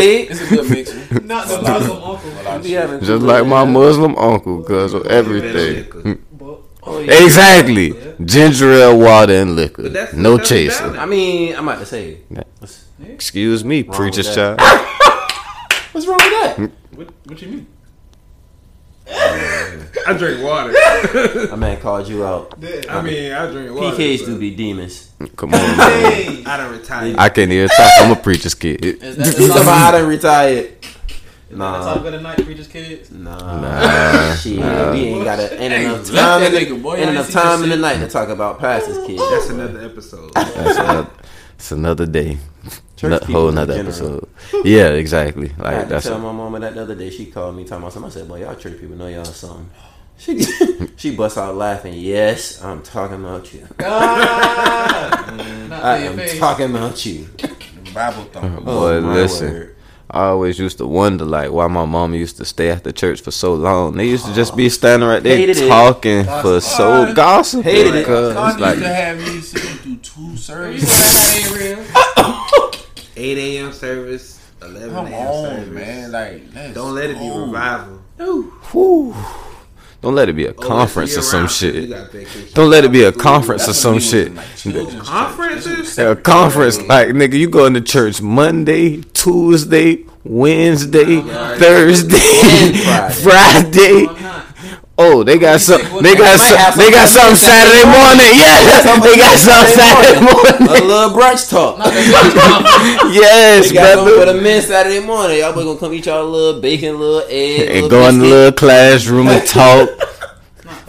It's a good mix. Not the Muslim uncle. Just like my Muslim uncle, because of everything. Oh, yeah. Exactly. Yeah. Ginger ale, water, and liquor. No chaser. I mean, I'm about to say. Excuse me, preacher's child. What's wrong with that? What you mean? I drink water. My man called you out. I drink water. PKs do be demons. Come on, man. I done retired. I can't even talk. I'm a preacher's kid. I done retired. Nah. Talk good at night, preacher's kids. Nah. Shit, we ain't got enough time. Ain't enough time in the night to talk about pastor's kids. That's another episode. It's another day. Whole another episode. Yeah, exactly. Like I had to tell my mama that the other day. She called me talking about something. I said, boy, y'all church people know y'all something. She busts out laughing. Yes, I'm talking about you. I am talking about you. Bible thumper. Boy, listen. I always used to wonder, like, why my mama used to stay after church for so long. They used to just be standing right there talking for so gossiping. Hated it. God used to have me sitting through two services. 8 a.m. service, 11 a.m. service. Man, like, don't let it be revival. Whew. Don't let it be a conference or some shit. Don't let it be a conference or some shit. Conferences? A conference, like, nigga, you go into church Monday, Tuesday, Wednesday, Thursday, Friday. Oh, they got something Saturday morning. Yeah, they got something Saturday morning. A little brunch talk. Yes, brother. They got something for the men Saturday morning. Y'all boy gonna come eat y'all a little bacon, a little egg, and go in the little classroom and talk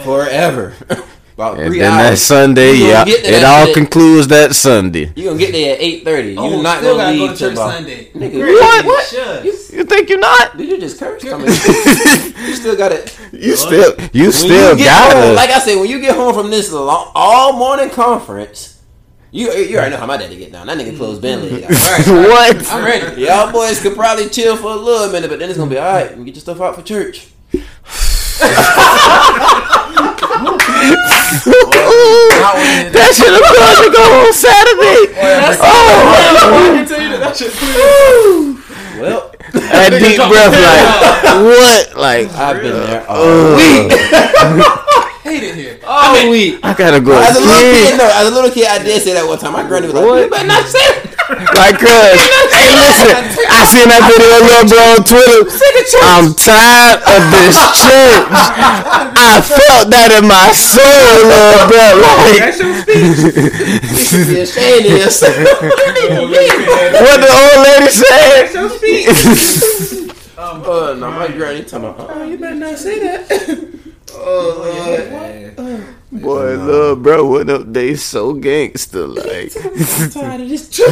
forever. About 3 hours. And then that Sunday, yeah, it all concludes that Sunday. You gonna get there at 8:30. You're not gonna leave till church Sunday. Nigga, what? You think you're not? Did you just curse? You still got it. You still got it. Like I said, when you get home from this long, all morning conference, you already know how my daddy get down. That nigga closed Bentley. Like, all right, what? I'm ready. Y'all boys could probably chill for a little minute, but then it's gonna be all right. Get your stuff out for church. That shit have caused me to go home Saturday. Well, that deep breath, like, what? Like, I've been there all week. Hate it here. All week. I gotta go. As a little kid, I did say that one time. My granny was like, what? You better not say it. Like, hey, listen, I seen that video, little bro, on Twitter. I'm tired of this church. I felt that in my soul, little bro. Like, what the old lady said. No, my granny talking about. Oh, you better not say that. Boy, little bro, what up? They so gangster, like. I'm tired of this shit.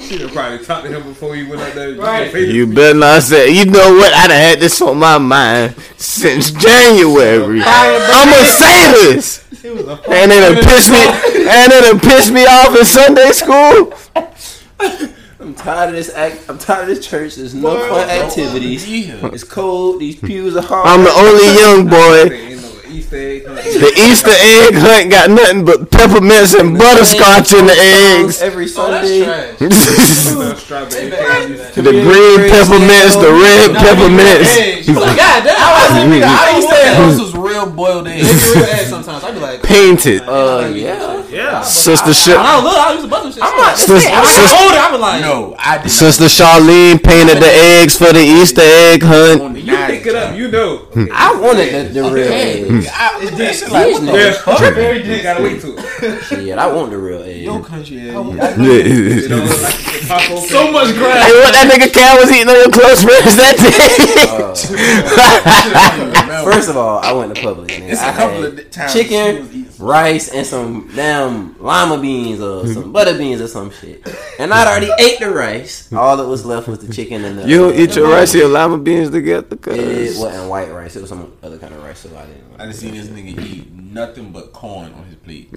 She done probably talked to him before you went out there. Right. You better not say. You know what? I done had this on my mind since January. I'ma say this. And it done pissed me. And it done pissed me off in Sunday school. I'm tired of this act. I'm tired of this church. There's no fun activities. It's cold. These pews are hard. I'm the only young boy. The Easter egg hunt got nothing but peppermints and butterscotch in the eggs. Every Sunday. The green peppermints, the red peppermints. Like, God damn. I used to say this was real boiled eggs. It's real eggs sometimes. I'd be like, painted. Yeah. Sister. When I was little, I used to butter shit. I'm older. I was like, no. Sister Charlene painted the eggs for the Easter egg hunt. You pick it up. You know. I wanted the real eggs. I want the real egg. Your country egg. So much grass. Hey, what that nigga Cal was eating on your close friends that day. First of all, I went to Publix. It's a couple of times. Chicken, rice, and some damn lima beans or some butter beans or some shit. And I'd already ate the rice. All that was left was the chicken and the. You don't eat your rice and your lima beans together? It wasn't white rice. It was some other kind of rice, so I didn't. I just seen this nigga eat nothing but corn on his plate.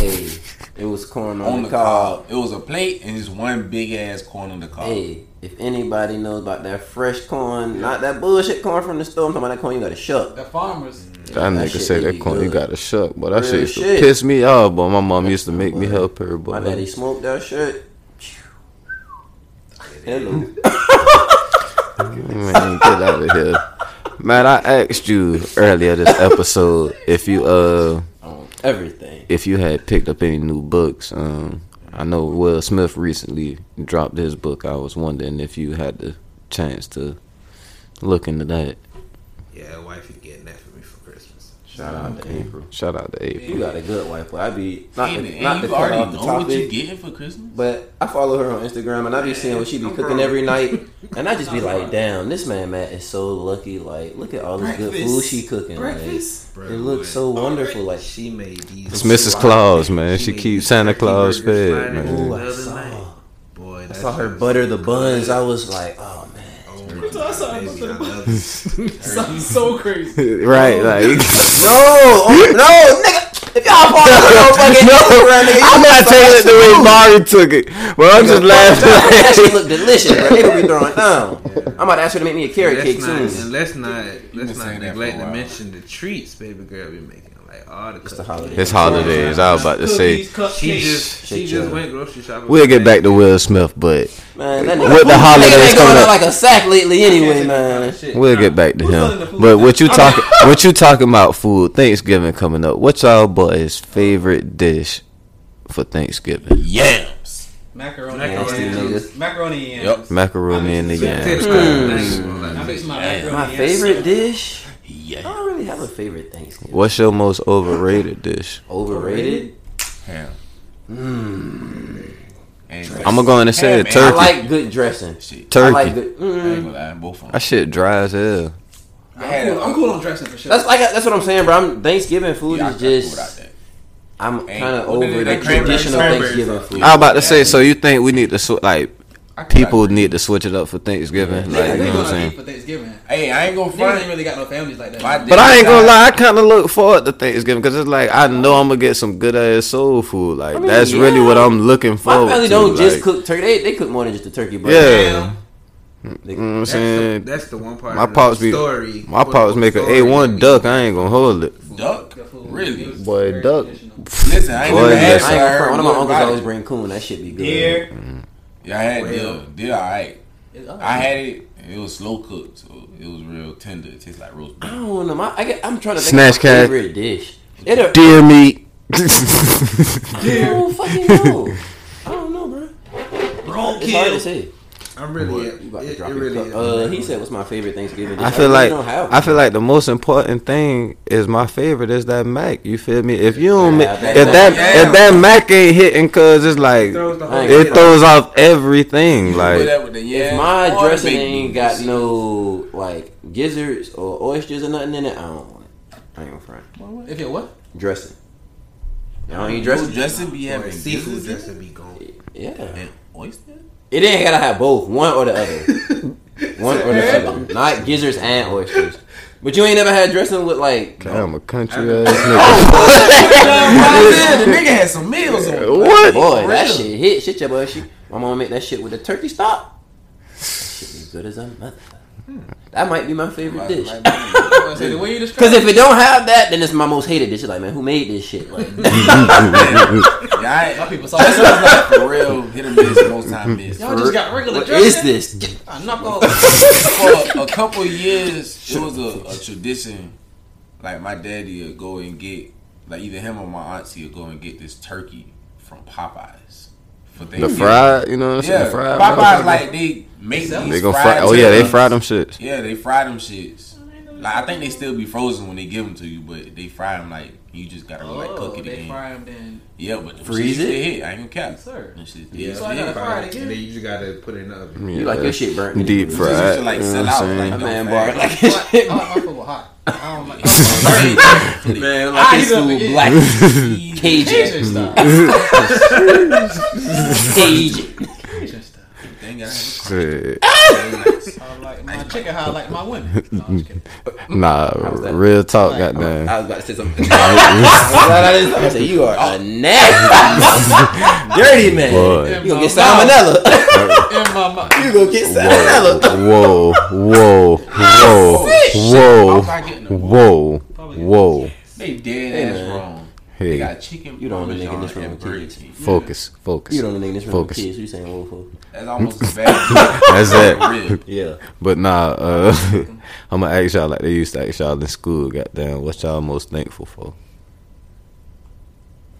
Hey, it was corn on the cob. It was a plate and just one big ass corn on the cob. Hey, if anybody knows about that fresh corn, not that bullshit corn from the store, I'm talking about that corn you gotta shuck. The farmers. That nigga said that corn you gotta shuck, but that shit used to piss me off, but my mom used to make me help her. But my daddy smoked that shit. Hello. Man, get out of here. Man, I asked you earlier this episode if you everything, if you had picked up any new books. I know Will Smith recently dropped his book. I was wondering if you had the chance to look into that. Yeah, wifey getting that for me for Christmas. Shout out to April. You got a good wife. I be not the cut off the topic. What you getting for Christmas? But I follow her on Instagram and I be seeing what she be cooking every night. And I just be like, damn, this man Matt is so lucky. Like, look at all this good food she cooking. Breakfast. Like, it looks so wonderful. Like, she made these. It's Mrs. Claus, man. She keeps Santa Claus fed, man. Ooh, I saw her butter the buns. I was like, oh man. Sounds so crazy. Right, like. No, nigga. If y'all fall into no fucking Instagram, nigga, I'm not taking it the way Mari took it. But I'm just laughing. That shit look delicious, bro. They gonna be throwing down. I'm about to ask her to make me a carrot cake soon. And let's not neglect to mention the treats, baby girl, we making. Like all the it's holidays. I was about to say she just went grocery shopping. We'll get back to Will Smith, but man, with the holidays coming up like a sack lately anyway, man. We'll get back to him. But what you talking about food? Thanksgiving coming up. What's y'all boys' favorite dish for Thanksgiving? Yams. Macaroni and yams. Yep. Macaroni and the yams. My favorite dish. Yeah. I don't really have a favorite Thanksgiving. What's your most overrated dish? Overrated? Ham. I'm going to say turkey. I like good dressing. Shit. Turkey. I ain't gonna lie, both of them. That shit dry as hell. I'm cool on dressing for sure. That's what I'm saying, bro. Thanksgiving food is just... I'm kind of over the traditional Thanksgiving food. I was about to say, so you think we need to... People need to switch it up for Thanksgiving. Yeah, you know what I'm saying? For Thanksgiving. Hey, I ain't gonna front. Ain't really got no families like that. But I ain't gonna lie, I kind of look forward to Thanksgiving because it's like I know I'm gonna get some good ass soul food. Like that's really what I'm looking forward to. My family don't just cook turkey; they cook more than just the turkey. But yeah, you know what I'm saying? That's the one part. My pops be story. My pops make an A1 duck. I ain't gonna hold it. Duck. Really? Boy, duck. Listen, I ain't never had that. One of my uncles always bring coon. That shit be good. Yeah, I had deal alright. I had it. It was slow cooked, so it was real tender. It tastes like roast beef. I don't know. I'm trying to think of my favorite dish. Deer meat. I don't fucking know. I don't know, bro. Wrong kid. It's hard to say. I'm really. He said, "What's my favorite Thanksgiving dish?" I feel like the most important thing is my favorite is that mac. You feel me? If you don't, if that mac ain't hitting, cause it's like it throws off everything. Like if my dressing ain't got no like gizzards or oysters or nothing in it, I don't want it. I ain't gonna front. If it what dressing? I don't eat dressing. Dressing be having seafood. Dressing be gone. Yeah, and oysters. It ain't gotta have both, one or the other. One or the other. Not gizzards and oysters. But you ain't never had dressing with like. I'm a country ass nigga. Oh, the nigga had some meals on. What? Boy, that shit hit. Shit, your boy. My mama make that shit with a turkey stock. That shit be good as a mother. That might be my favorite dish. Because if it don't have that, then it's my most hated dish. It's like, man, who made this shit? Like, my people saw this. Like, for real, hit or miss most time miss. Y'all just got regular dressing. What is this? For a couple of years, it was a tradition. Like my daddy would go and get, like either him or my auntie would go and get this turkey from Popeyes. The fried, you know what I'm saying? The fried Popeyes, like they make these fried. Oh yeah, they fry them shits. Yeah, they fry them shits. Like I think they still be frozen when they give them to you, but they fry them like you just gotta like cook it again. Fry them then. Yeah, but freeze it. Hit. I ain't gonna cap. Yes, sir. Yeah, so I gotta fry it again. And then you just gotta put it in the oven. You like your shit burnt? Deep fried. Like sell out. Like man, bar. Like I feel hot. I don't like man, like smooth black Cajun stuff. Cajun stuff. Dang, I shit. I like my chicken how I like my women. No, I'm just kidding. Nah, real talk, like, goddamn. I was about to say something. I'm about to say you are a nasty, dirty man. Boy. You gonna get salmonella? You gonna get salmonella? Whoa, whoa, whoa, whoa, whoa. They dead ass wrong. Hey, they got chicken. You don't know the nigga in this room with kids. Focus. You don't know the nigga in this room with kids. You saying wolf? That's almost as bad. That's that. Yeah. But nah, I'm gonna ask y'all like they used to ask y'all in school. Goddamn, what y'all most thankful for?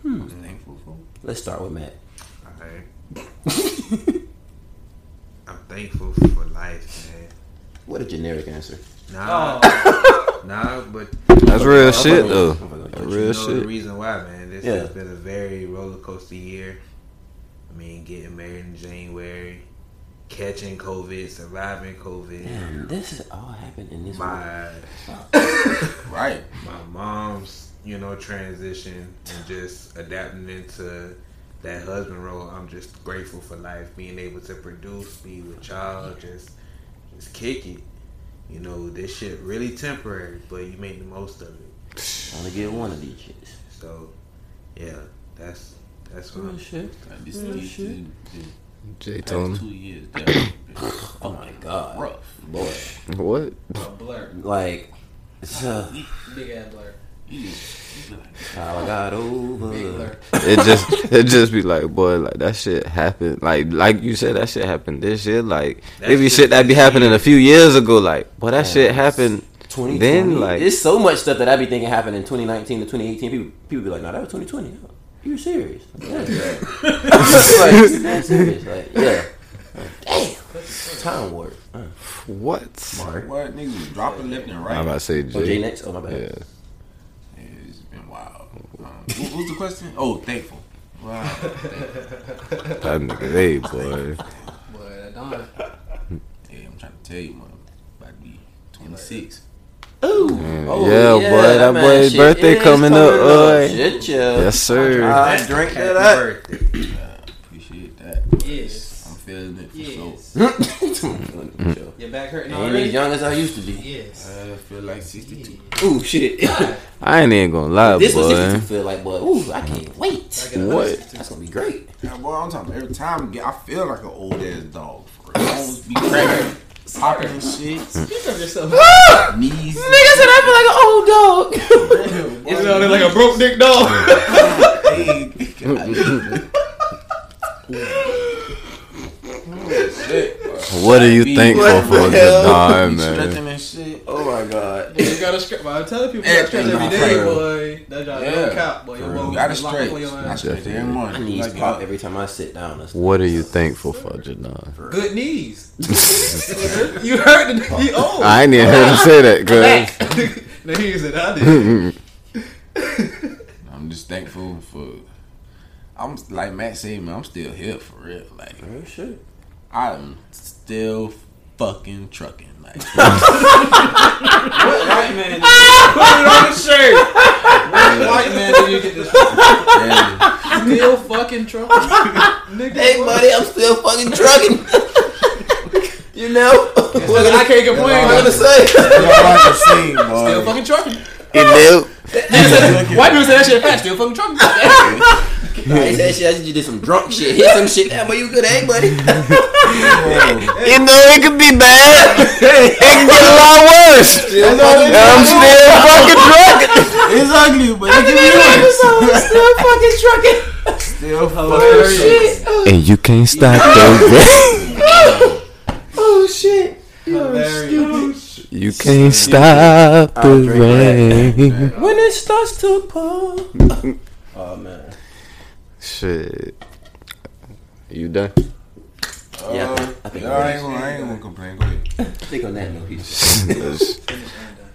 Thankful for. Let's start with Matt. Alright. I'm thankful for life, man. What a generic answer. Nah, but that's real shit though. That's real shit. The reason why, man, this has been a very roller coaster year. I mean, getting married in January, catching COVID, surviving COVID. Damn, this is all happened in this right. My mom's, transition and just adapting into that husband role. I'm just grateful for life, being able to produce, be with y'all, just kick it. This shit really temporary, but you make the most of it. Trying to get one of these shits. So Yeah, that's what I'm shit. Jay told him. Oh my god, rough boy. What? Blur. Like, big ass blur. I got over. It just be like, boy, like that shit happened. Like you said, that shit happened this year. Like that maybe shit that be happening a few years ago. Like, boy, that shit happened then. Like, there's so much stuff that I be thinking happened in 2019 to 2018. People be like, no, that was 2020. You're serious? Like, yeah, like, that's serious. Like, yeah. Like, damn. Time warp. What? Smart. What niggas was dropping left and right. I'm about to say Jay. Oh, Jay next. Oh my bad. Yeah. What was the question? Oh, thankful. Wow. That nigga, hey, boy. Boy, that don't. Hey, I'm trying to tell you, man. About to be 26. Ooh. Mm, oh, yeah, boy. That boy's birthday coming up, boy. Shit, yo. Yes, sir. I drink that up. Appreciate that. Yes. I'm feeling it for sure. Your back hurting already? I ain't as young as I used to be. Yes. I feel like 62. Yeah. Ooh, shit. I ain't even gonna lie, this boy. This feel like, boy, ooh, I can't wait. What? That's gonna be great. Yeah, boy, I'm talking about every time I feel like an old ass dog. I always be crazy. Popping and shit. Speak of yourself. Knees. Nigga said I feel like an old dog. You sounded like a broke dick dog. Oh, shit. What are you thankful for this time, man? And shit. Oh my god! You gotta stretch. I tell people you gotta stretch every day, boy. That's y'all don't count, boy. You gotta stretch. I stretch every morning. My knees like pop every time I sit down. What are you thankful for, Janine? Good knees. You heard the he old. I ain't even heard him say that, cause the knees that I did. I'm just thankful for. I'm like Matt said, man. I'm still here for real. Like real shit. I'm still fucking trucking. Like, what white man did you put it on the shirt? What white man did you get this from? Yeah. Still fucking trucking. Hey, buddy, I'm still fucking trucking. You know? Well, I can't complain. I'm gonna say. Still fucking trucking. You know? White people say that shit fast. Still fucking trucking. Nice. That shit, I just did some drunk shit. Hit some shit down, but you good, hey, buddy? You know, it could be bad. It could get a lot worse. I'm still fucking trucking. It's ugly, but it could be worse. I'm still fucking trucking. Still fucking shit. And you can't stop the rain. Oh, shit. You're stupid. You can't stop the rain. When it starts to pour. Oh, man. Shit. You done? Yeah. I ain't gonna complain. Go ahead. Think on that note.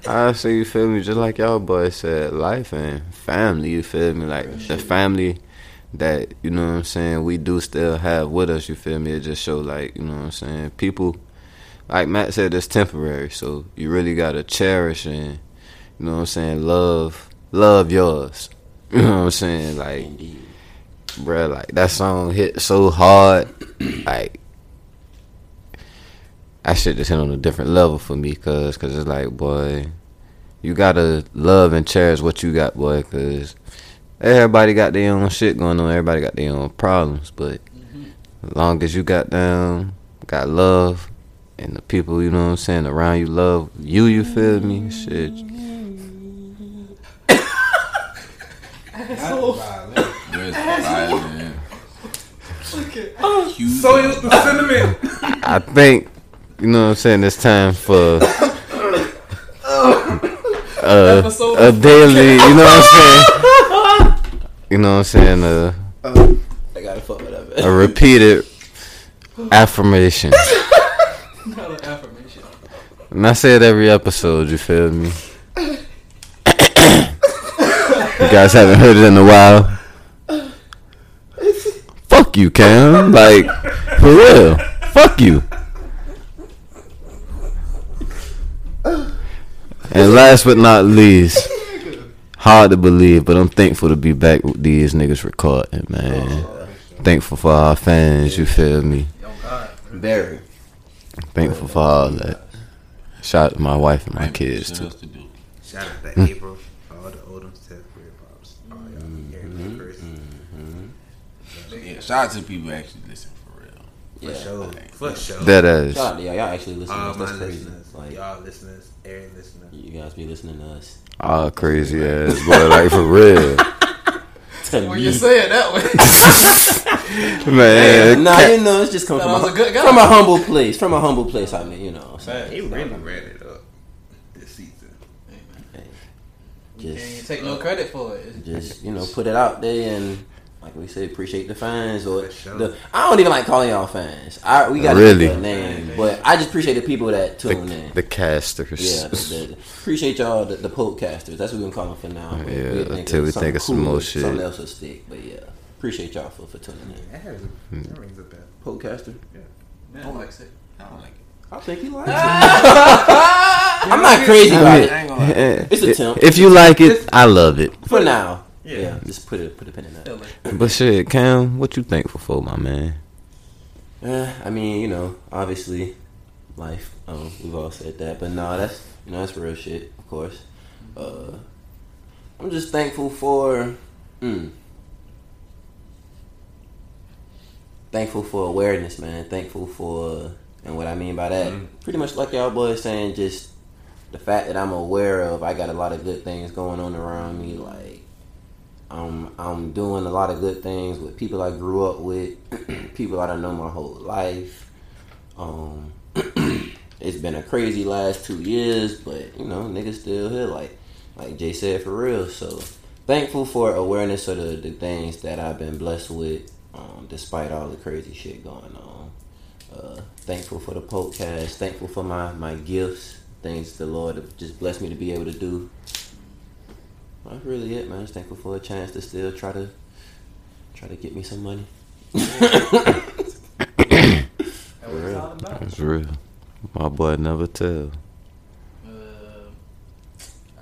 I say, you feel me? Just like y'all boys said, life and family, you feel me? Like the family that, you know what I'm saying, we do still have with us, you feel me? It just show, like, you know what I'm saying? People, like Matt said, it's temporary. So you really gotta cherish and, you know what I'm saying, love yours. You know what I'm saying? Like, indeed. Bro, like that song hit so hard, like that shit just hit on a different level for me, cause it's like, boy, you gotta love and cherish what you got, boy, cause everybody got their own shit going on, everybody got their own problems, but as long as you got love, and the people, you know what I'm saying, around you love you, you feel me, shit. Okay. Oh, so it was the cinnamon. I think, you know what I'm saying, it's time for a daily, you know what I'm saying? You know what I'm saying? I gotta fuck it up. A repeated affirmation. Not an affirmation. And I say it every episode, you feel me? You guys haven't heard it in a while. Fuck you, Cam. Like, for real. Fuck you. And last but not least, hard to believe, but I'm thankful to be back with these niggas recording, man. Thankful for our fans, you feel me? Very. Thankful for all that. Shout out to my wife and my kids, too. Shout out to April. all the Odom stuff, Red Pops, all y'all in person. Yeah, shout out to the people who actually listen for real. Yeah. For sure. Like, for sure. That is. Shout out to y'all. Y'all actually listen to us. That's crazy. Listeners, like, y'all listeners, Aaron listeners. You guys be listening to us. Ah, crazy ass boy. Like, for real. When you say it that way, man. Nah, you know, it's just come from a humble place. From a humble place, I mean, you know. So, he really ran it up this season. Hey, just, you can't take no credit for it. Just, you know, put it out there and, like we said, appreciate the fans or the. I don't even like calling y'all fans. We got really a name, but I just appreciate the people that tune in. The casters, yeah. Appreciate y'all, the podcasters. That's what we been calling for now. Yeah, until we think of some more shit, something else will stick. But yeah, appreciate y'all for tuning in. That rings a bell. Podcaster. Yeah, I don't like it. I don't like it. I think he likes it. I'm not crazy about it. It's a temp. If you like it, I love it. For now. Yeah, just put a pin in that. But shit, Cam, what you thankful for, my man? I mean, you know, obviously, life. We've all said that, but no, that's, you know, that's real shit, of course. I'm just thankful for, thankful for awareness, man. Thankful for, and what I mean by that, pretty much like y'all boys saying, just the fact that I'm aware of. I got a lot of good things going on around me, like. I'm doing a lot of good things with people I grew up with, people I done know my whole life. It's been a crazy last 2 years, but, you know, niggas still here, like Jay said, for real. So, thankful for awareness of the things that I've been blessed with, despite all the crazy shit going on. Thankful for the podcast. Thankful for my gifts, things the Lord just blessed me to be able to do. That's really it, man. I was thankful for a chance to still try to get me some money. That's real. My boy never tell.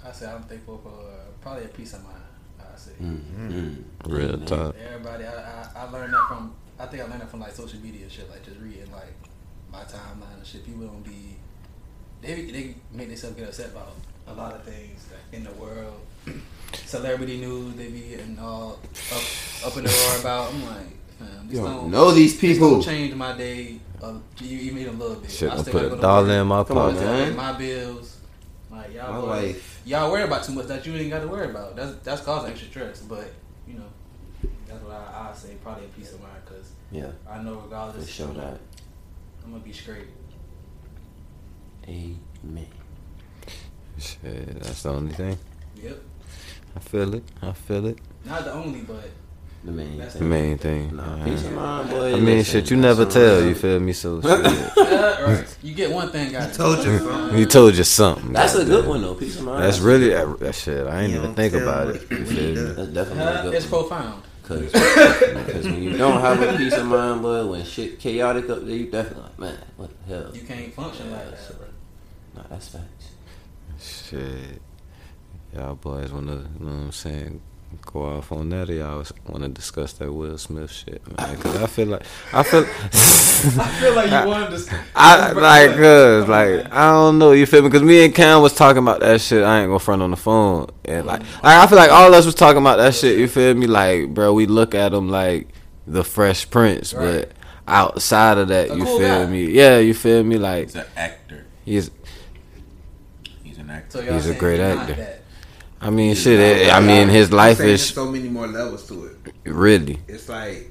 I say I'm thankful for probably a peace of mind. I say real talk. Everybody, I learned that from. I think I learned that from like social media and shit, like just reading like my timeline and shit. People don't be they make themselves get upset about a lot of things like, in the world. Celebrity news they be getting all up in the roar about. I'm like, fam, you don't know these people. Don't change my day even a little bit. Shit, I still put a dollar in my pocket, man. My bills, like y'all, my life. Y'all worry about too much that you ain't got to worry about. That's causing extra stress. But you know, that's what I say. Probably a peace of mind, because I know regardless, for sure that I'm gonna be straight. Amen. Shit, that's the only thing. Yep. I feel it. Not the only, but the main thing. Nah, peace of mind, boy. I mean, shit, you never tell. You feel me? So shit. Right. You get one thing. He told you something. That's a good one, though. Peace of mind. That's really that shit. I ain't even think about it. You feel me? That's definitely a good. It's profound. Because when you don't have a peace of mind, boy, when shit chaotic up there, you definitely like, man, what the hell? You can't function like that. So, nah, that's facts. Shit. Y'all boys want to, you know what I'm saying, go off on that, or y'all want to discuss that Will Smith shit, man? Because I feel like you want to discuss. I don't know, you feel me? Because me and Cam was talking about that shit. I ain't gonna front on the phone, and I feel like all of us was talking about that shit. You feel me? Like, bro, we look at him like the Fresh Prince, right. But outside of that, you cool feel guy. Me? Yeah, you feel me? Like, he's an actor. He's an actor. So he's a great actor. I mean, shit. His life is so many more levels to it. Really, it's like,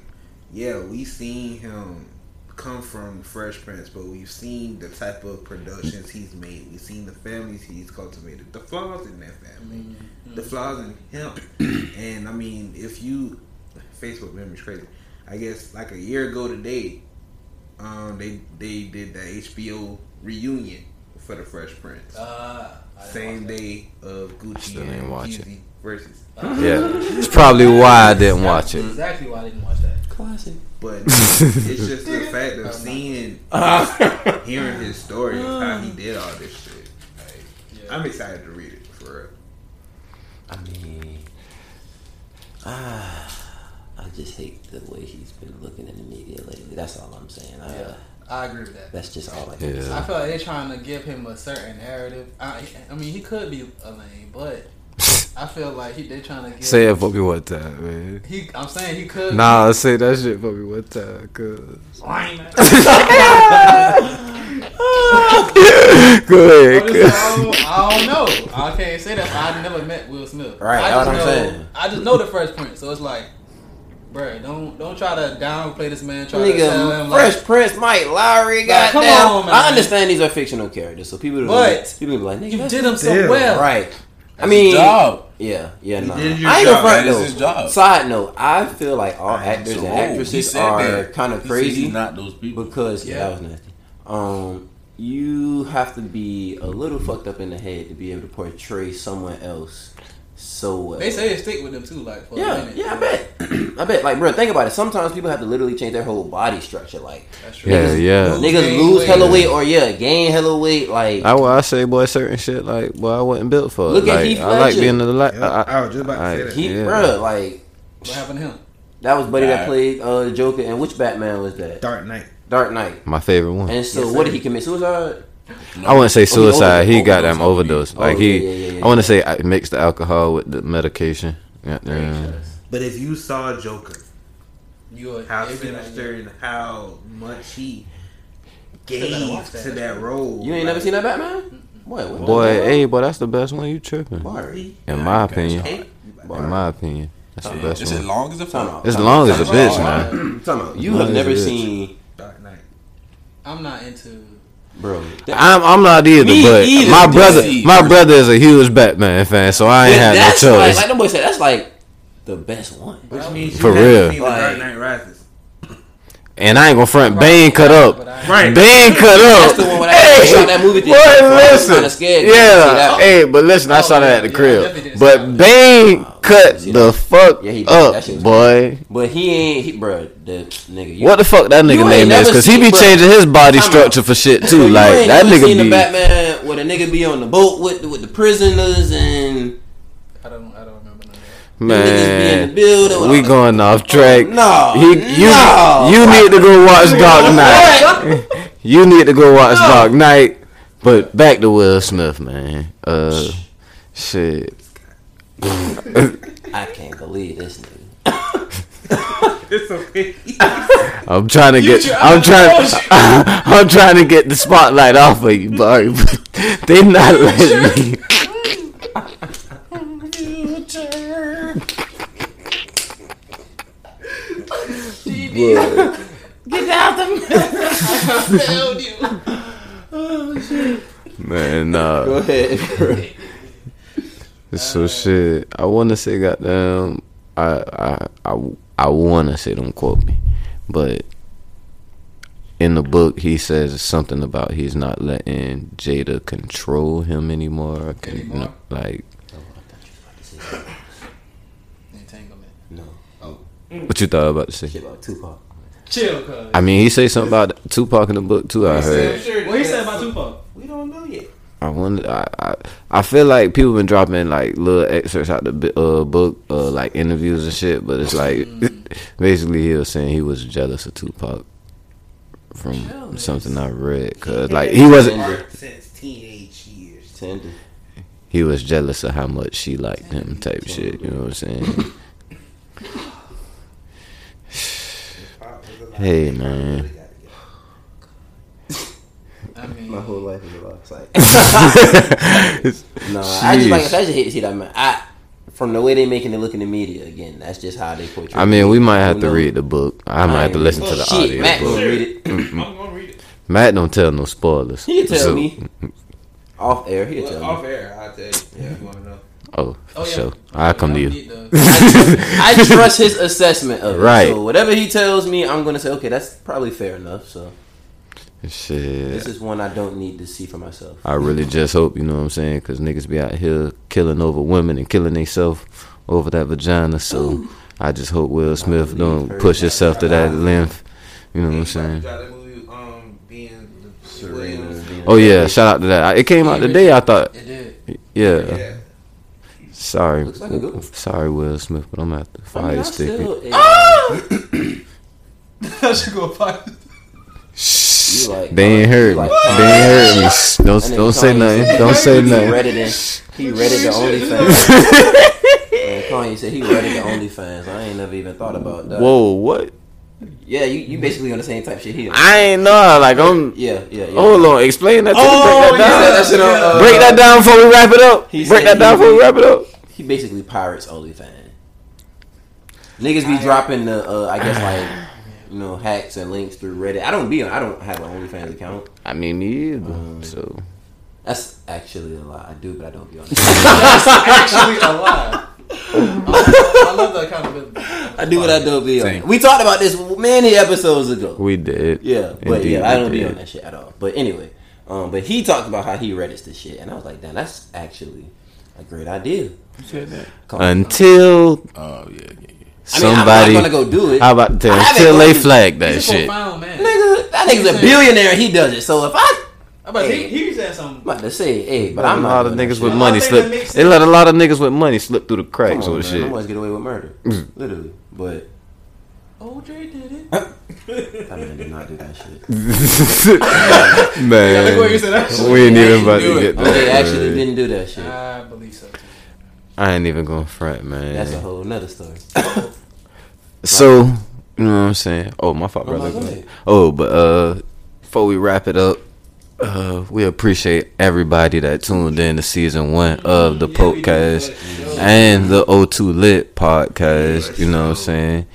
yeah, we seen him come from Fresh Prince, but we've seen the type of productions he's made. We've seen the families he's cultivated, the flaws in that family, the flaws in him. And I mean, if you Facebook memory's crazy, I guess like a year ago today, they did the HBO reunion for the Fresh Prince. Same day of Gucci still didn't and watch Heath it. Versus. Yeah, it's probably why I didn't watch it. Exactly why I didn't watch that. Classic. But it's just the fact of seeing, hearing his story of how he did all this shit. Like, I'm excited to read it for real. I mean, I just hate the way he's been looking in the media lately. That's all I'm saying. I agree with that. That's just all I can say. I feel like they're trying to give him a certain narrative. I mean, he could be a lame, but I feel like they trying to get... Say it for me one time, man. I'm saying he could. Nah, man. Say that shit for me one time, cause... Go ahead. I don't know. I can't say that. I never met Will Smith. Right, that's what I'm saying. I just know the Fresh Prince, so it's like... Bruh, don't try to downplay this man. Try to sell him like Fresh Prince, Mike Lowry, like, come on, man. I understand these are fictional characters, so people be like, nigga, you did him so well, right? That's his job. yeah, no. Nah. I ain't gonna front though. Side note, I feel like all actors and actresses are kind of crazy. He's not those people because that was nasty. You have to be a little fucked up in the head to be able to portray someone else. So well. They say it stick with them too, like for a minute. Yeah, I bet. Like, bro, think about it. Sometimes people have to literally change their whole body structure. Like, that's true. Niggas lose hella weight or gain hella weight. Like, I say, boy, certain shit. Like, boy, I wasn't built for. Look at Heath. I like being in the light. I was just about to say that. Heath, bro, like, what happened to him? That was buddy that played the Joker, and which Batman was that? Dark Knight. My favorite one. And so, what did he commit? Suicide. No. I wouldn't say suicide. He got them overdose. Like I want to say I mixed the alcohol with the medication. Yeah. But if you saw Joker, how sinister and how much he gave to that role. You ain't never seen that Batman? What? Boy, hey, boy, that's the best one. You tripping? In my opinion, that's the best one. It's long as a fuck. It's long as a bitch, man. You have never seen Dark Knight. I'm not into. Bro, I'm not either, but my brother is a huge Batman fan, so I ain't had no choice. Like nobody said, that's like the best one. Which means for real. Dark Knight Rises. And I ain't gonna front. Bane cut up. Right. Bane cut up. That's the one when I saw that movie. I saw that at the crib. But Bane cut the fuck up, boy. But he ain't, bro. What the fuck that nigga name is? Because he be changing his body structure for shit too. Like that nigga be. You seen the Batman where the nigga be on the boat with the prisoners and. I don't remember none of that. Man, we going off track. You need to go watch Dark Knight. You need to go watch Dark Knight. But back to Will Smith, man. Shit. I can't believe this nigga. It's okay. I'm trying to get the spotlight off of you, Barry. They not letting me. Get out the middle. I failed you. Oh shit. Man, nah. Go ahead, bro. So shit. I want to say, goddamn. I want to say, don't quote me, but in the book he says something about he's not letting Jada control him anymore. Entanglement. No. Oh. What you thought I was about to say? Shit about Tupac. Chill, cuz. I mean, he say something about Tupac in the book too. I heard. What he said about Tupac? We don't know yet. I feel like people been dropping like little excerpts out the book, like interviews and shit, but it's like basically he was saying he was jealous of Tupac from something I read, cause like he wasn't since teenage years. Tender. He was jealous of how much she liked him, type shit. You know what I'm saying? Hey man. I mean, my whole life is a loss. Like, I just hate to see that, man. From the way they making it look in the media again, that's just how they portray. I mean, we might have to read the book. I might have to listen to the audio. Matt gonna read it. I'm gonna read it. Matt don't tell no spoilers. He can tell me off air. Off air, I'll tell you. Yeah, you wanna know? Oh, for sure. I'll come to you. I trust his assessment of it. Right. So whatever he tells me, I'm gonna say, okay, that's probably fair enough. So. Shit. This is one I don't need to see for myself. I really just hope, you know what I'm saying, because niggas be out here killing over women and killing themselves over that vagina. So I just hope Will Smith don't push himself to that length. You know what I'm saying? That movie, being the shout out to that. It came out today, I thought. It did. Yeah. Sorry. Looks like a good one. Sorry, Will Smith, but I'm at the fire stick. I should go fire. Shh. You like, they ain't heard me. Like, they ain't heard me. Don't say nothing. Don't say nothing. He Reddit the OnlyFans. And Kanye said he Reddit the OnlyFans. I ain't never even thought about that. Whoa, what? Yeah, you basically on the same type of shit here. I ain't know. Like, I'm... Yeah. Hold on. Explain that to me. Break that down. Break that down before we wrap it up. Break that down before we wrap it up. He basically pirates OnlyFans. Niggas be dropping the, I guess, like... You know, hacks and links through Reddit. I don't have an OnlyFans account. I mean, me either. So that's actually a lie. I do, but I don't be on it. That's actually a lie. I love that kind of. I do what I don't be on. Same. We talked about this many episodes ago. We did. Yeah, but indeed, yeah, I don't be on that shit at all. But anyway, but he talked about how he Reddits this shit, and I was like, damn, that's actually a great idea. You said that. Until. Oh yeah. Somebody, I mean, I'm not gonna go do it. How about till they flag that shit? Profound, man. Nigga, that nigga's a billionaire. He does it. So if I'm about he said something. I'm about to say, hey, but I'm not. A lot of niggas with money slip. They let a lot of niggas with money slip through the cracks on shit. I want to get away with murder, literally. But OJ did it. I mean, I did not do that shit. Man, we ain't even about to get that. They actually didn't do that shit. I believe so. I ain't even gonna front, man. That's a whole nother story. So, you know what I'm saying? Oh, my fault, brother. But before we wrap it up, we appreciate everybody that tuned in to season 1 of the podcast and the O2 Lit podcast. You know what I'm saying?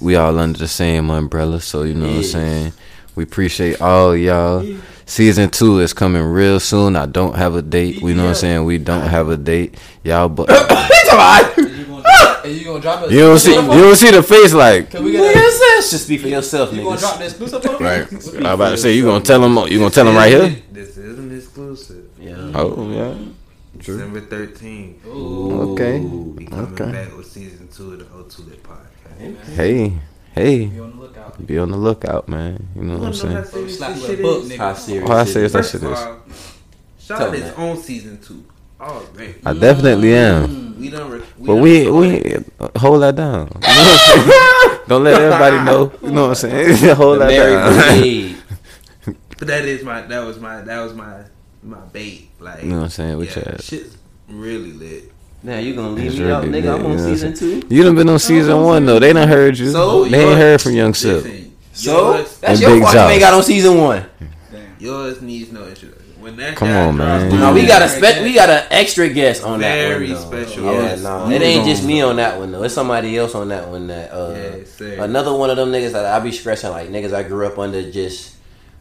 We all under the same umbrella, so you know what I'm saying? We appreciate all y'all. Season 2 is coming real soon. I don't have a date. You know what I'm saying? We don't have a date. Y'all, but it's alright. You gonna drop it? You don't see the face like. Can we get that? Just speak for yourself, nigga. You gonna drop the exclusive? Right. I'm about to say you gonna tell them right here. This isn't exclusive. Yeah. Oh yeah. True. December 13th. Ooh. Okay. We coming back with season 2 of the O2 Lit podcast. Hey. Be on the lookout, man. You know what I'm saying? How serious that shit is. Shot is on season 2. Oh, man. I definitely am. We hold that down. Don't let everybody know. You know what I'm saying? Hold that down. But that was my bait. Like, you know what I'm saying? Shit's really lit. Now you gonna leave me out, nigga? I'm on season 2. You done been on season 1 though. They done heard you. So they ain't heard from Young Sip. So that's your fault. You ain't got on season 1. Damn. Yours needs no introduction. When that come on, man. No, we got an extra guest on that one. Very special. Yeah, it ain't just me on that one though. It's somebody else on that one. That another one of them niggas that I be stressing, like niggas I grew up under. Just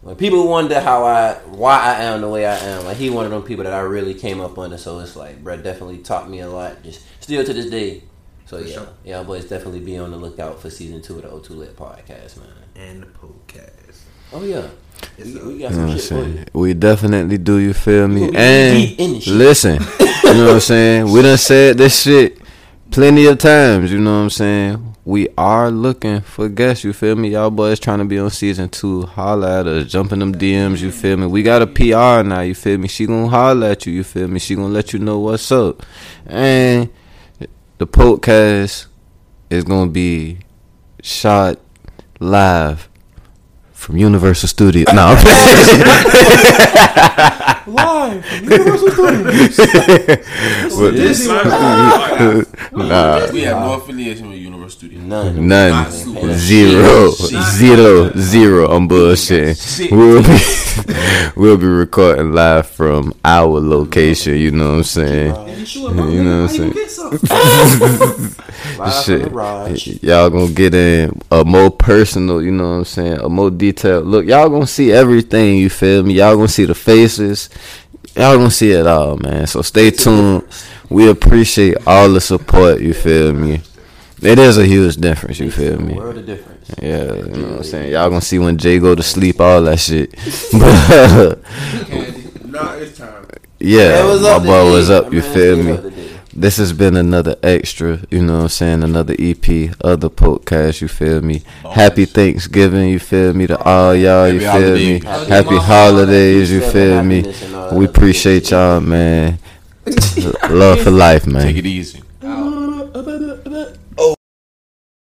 when people wonder why I am the way I am, like he one of them people that I really came up under. So it's like, bruh, definitely taught me a lot. Just still to this day. So yeah, sure. Y'all boys definitely be on the lookout for season 2 of the O2 Lit podcast, man. And the podcast. Oh yeah. We got some shit for you. We definitely do, you feel me? And listen, you know what I'm saying? We done said this shit plenty of times, you know what I'm saying? We are looking for guests, you feel me? Y'all boys trying to be on season 2. Holla at us, jumping them DMs, you feel me? We got a PR now, you feel me? She gonna holla at you feel me? She gonna let you know what's up. And the podcast is gonna be shot live from Universal Studios. No, I'm live from Universal Studios. We have no affiliation with Universal Studios. None. Zero. I'm bullshitting. We'll be recording live from our location. You know what I'm saying? You know what I'm saying? Shit. Y'all gonna get in a more personal. You know what I'm saying? A more detailed. Look, y'all gonna see everything, you feel me? Y'all gonna see the faces. Y'all gonna see it all, man. So stay tuned. We appreciate all the support, you feel me? It is a huge difference, you feel me? World of difference. Yeah, you know what I'm saying? Y'all gonna see when Jay go to sleep, all that shit. Yeah, my boy was up, you feel me? This has been another extra, you know what I'm saying, another EP, other podcast, you feel me? Happy Thanksgiving, you feel me, to all y'all, you feel me? Happy holidays, you feel me? We appreciate y'all, man. Love for life, man. Take it easy.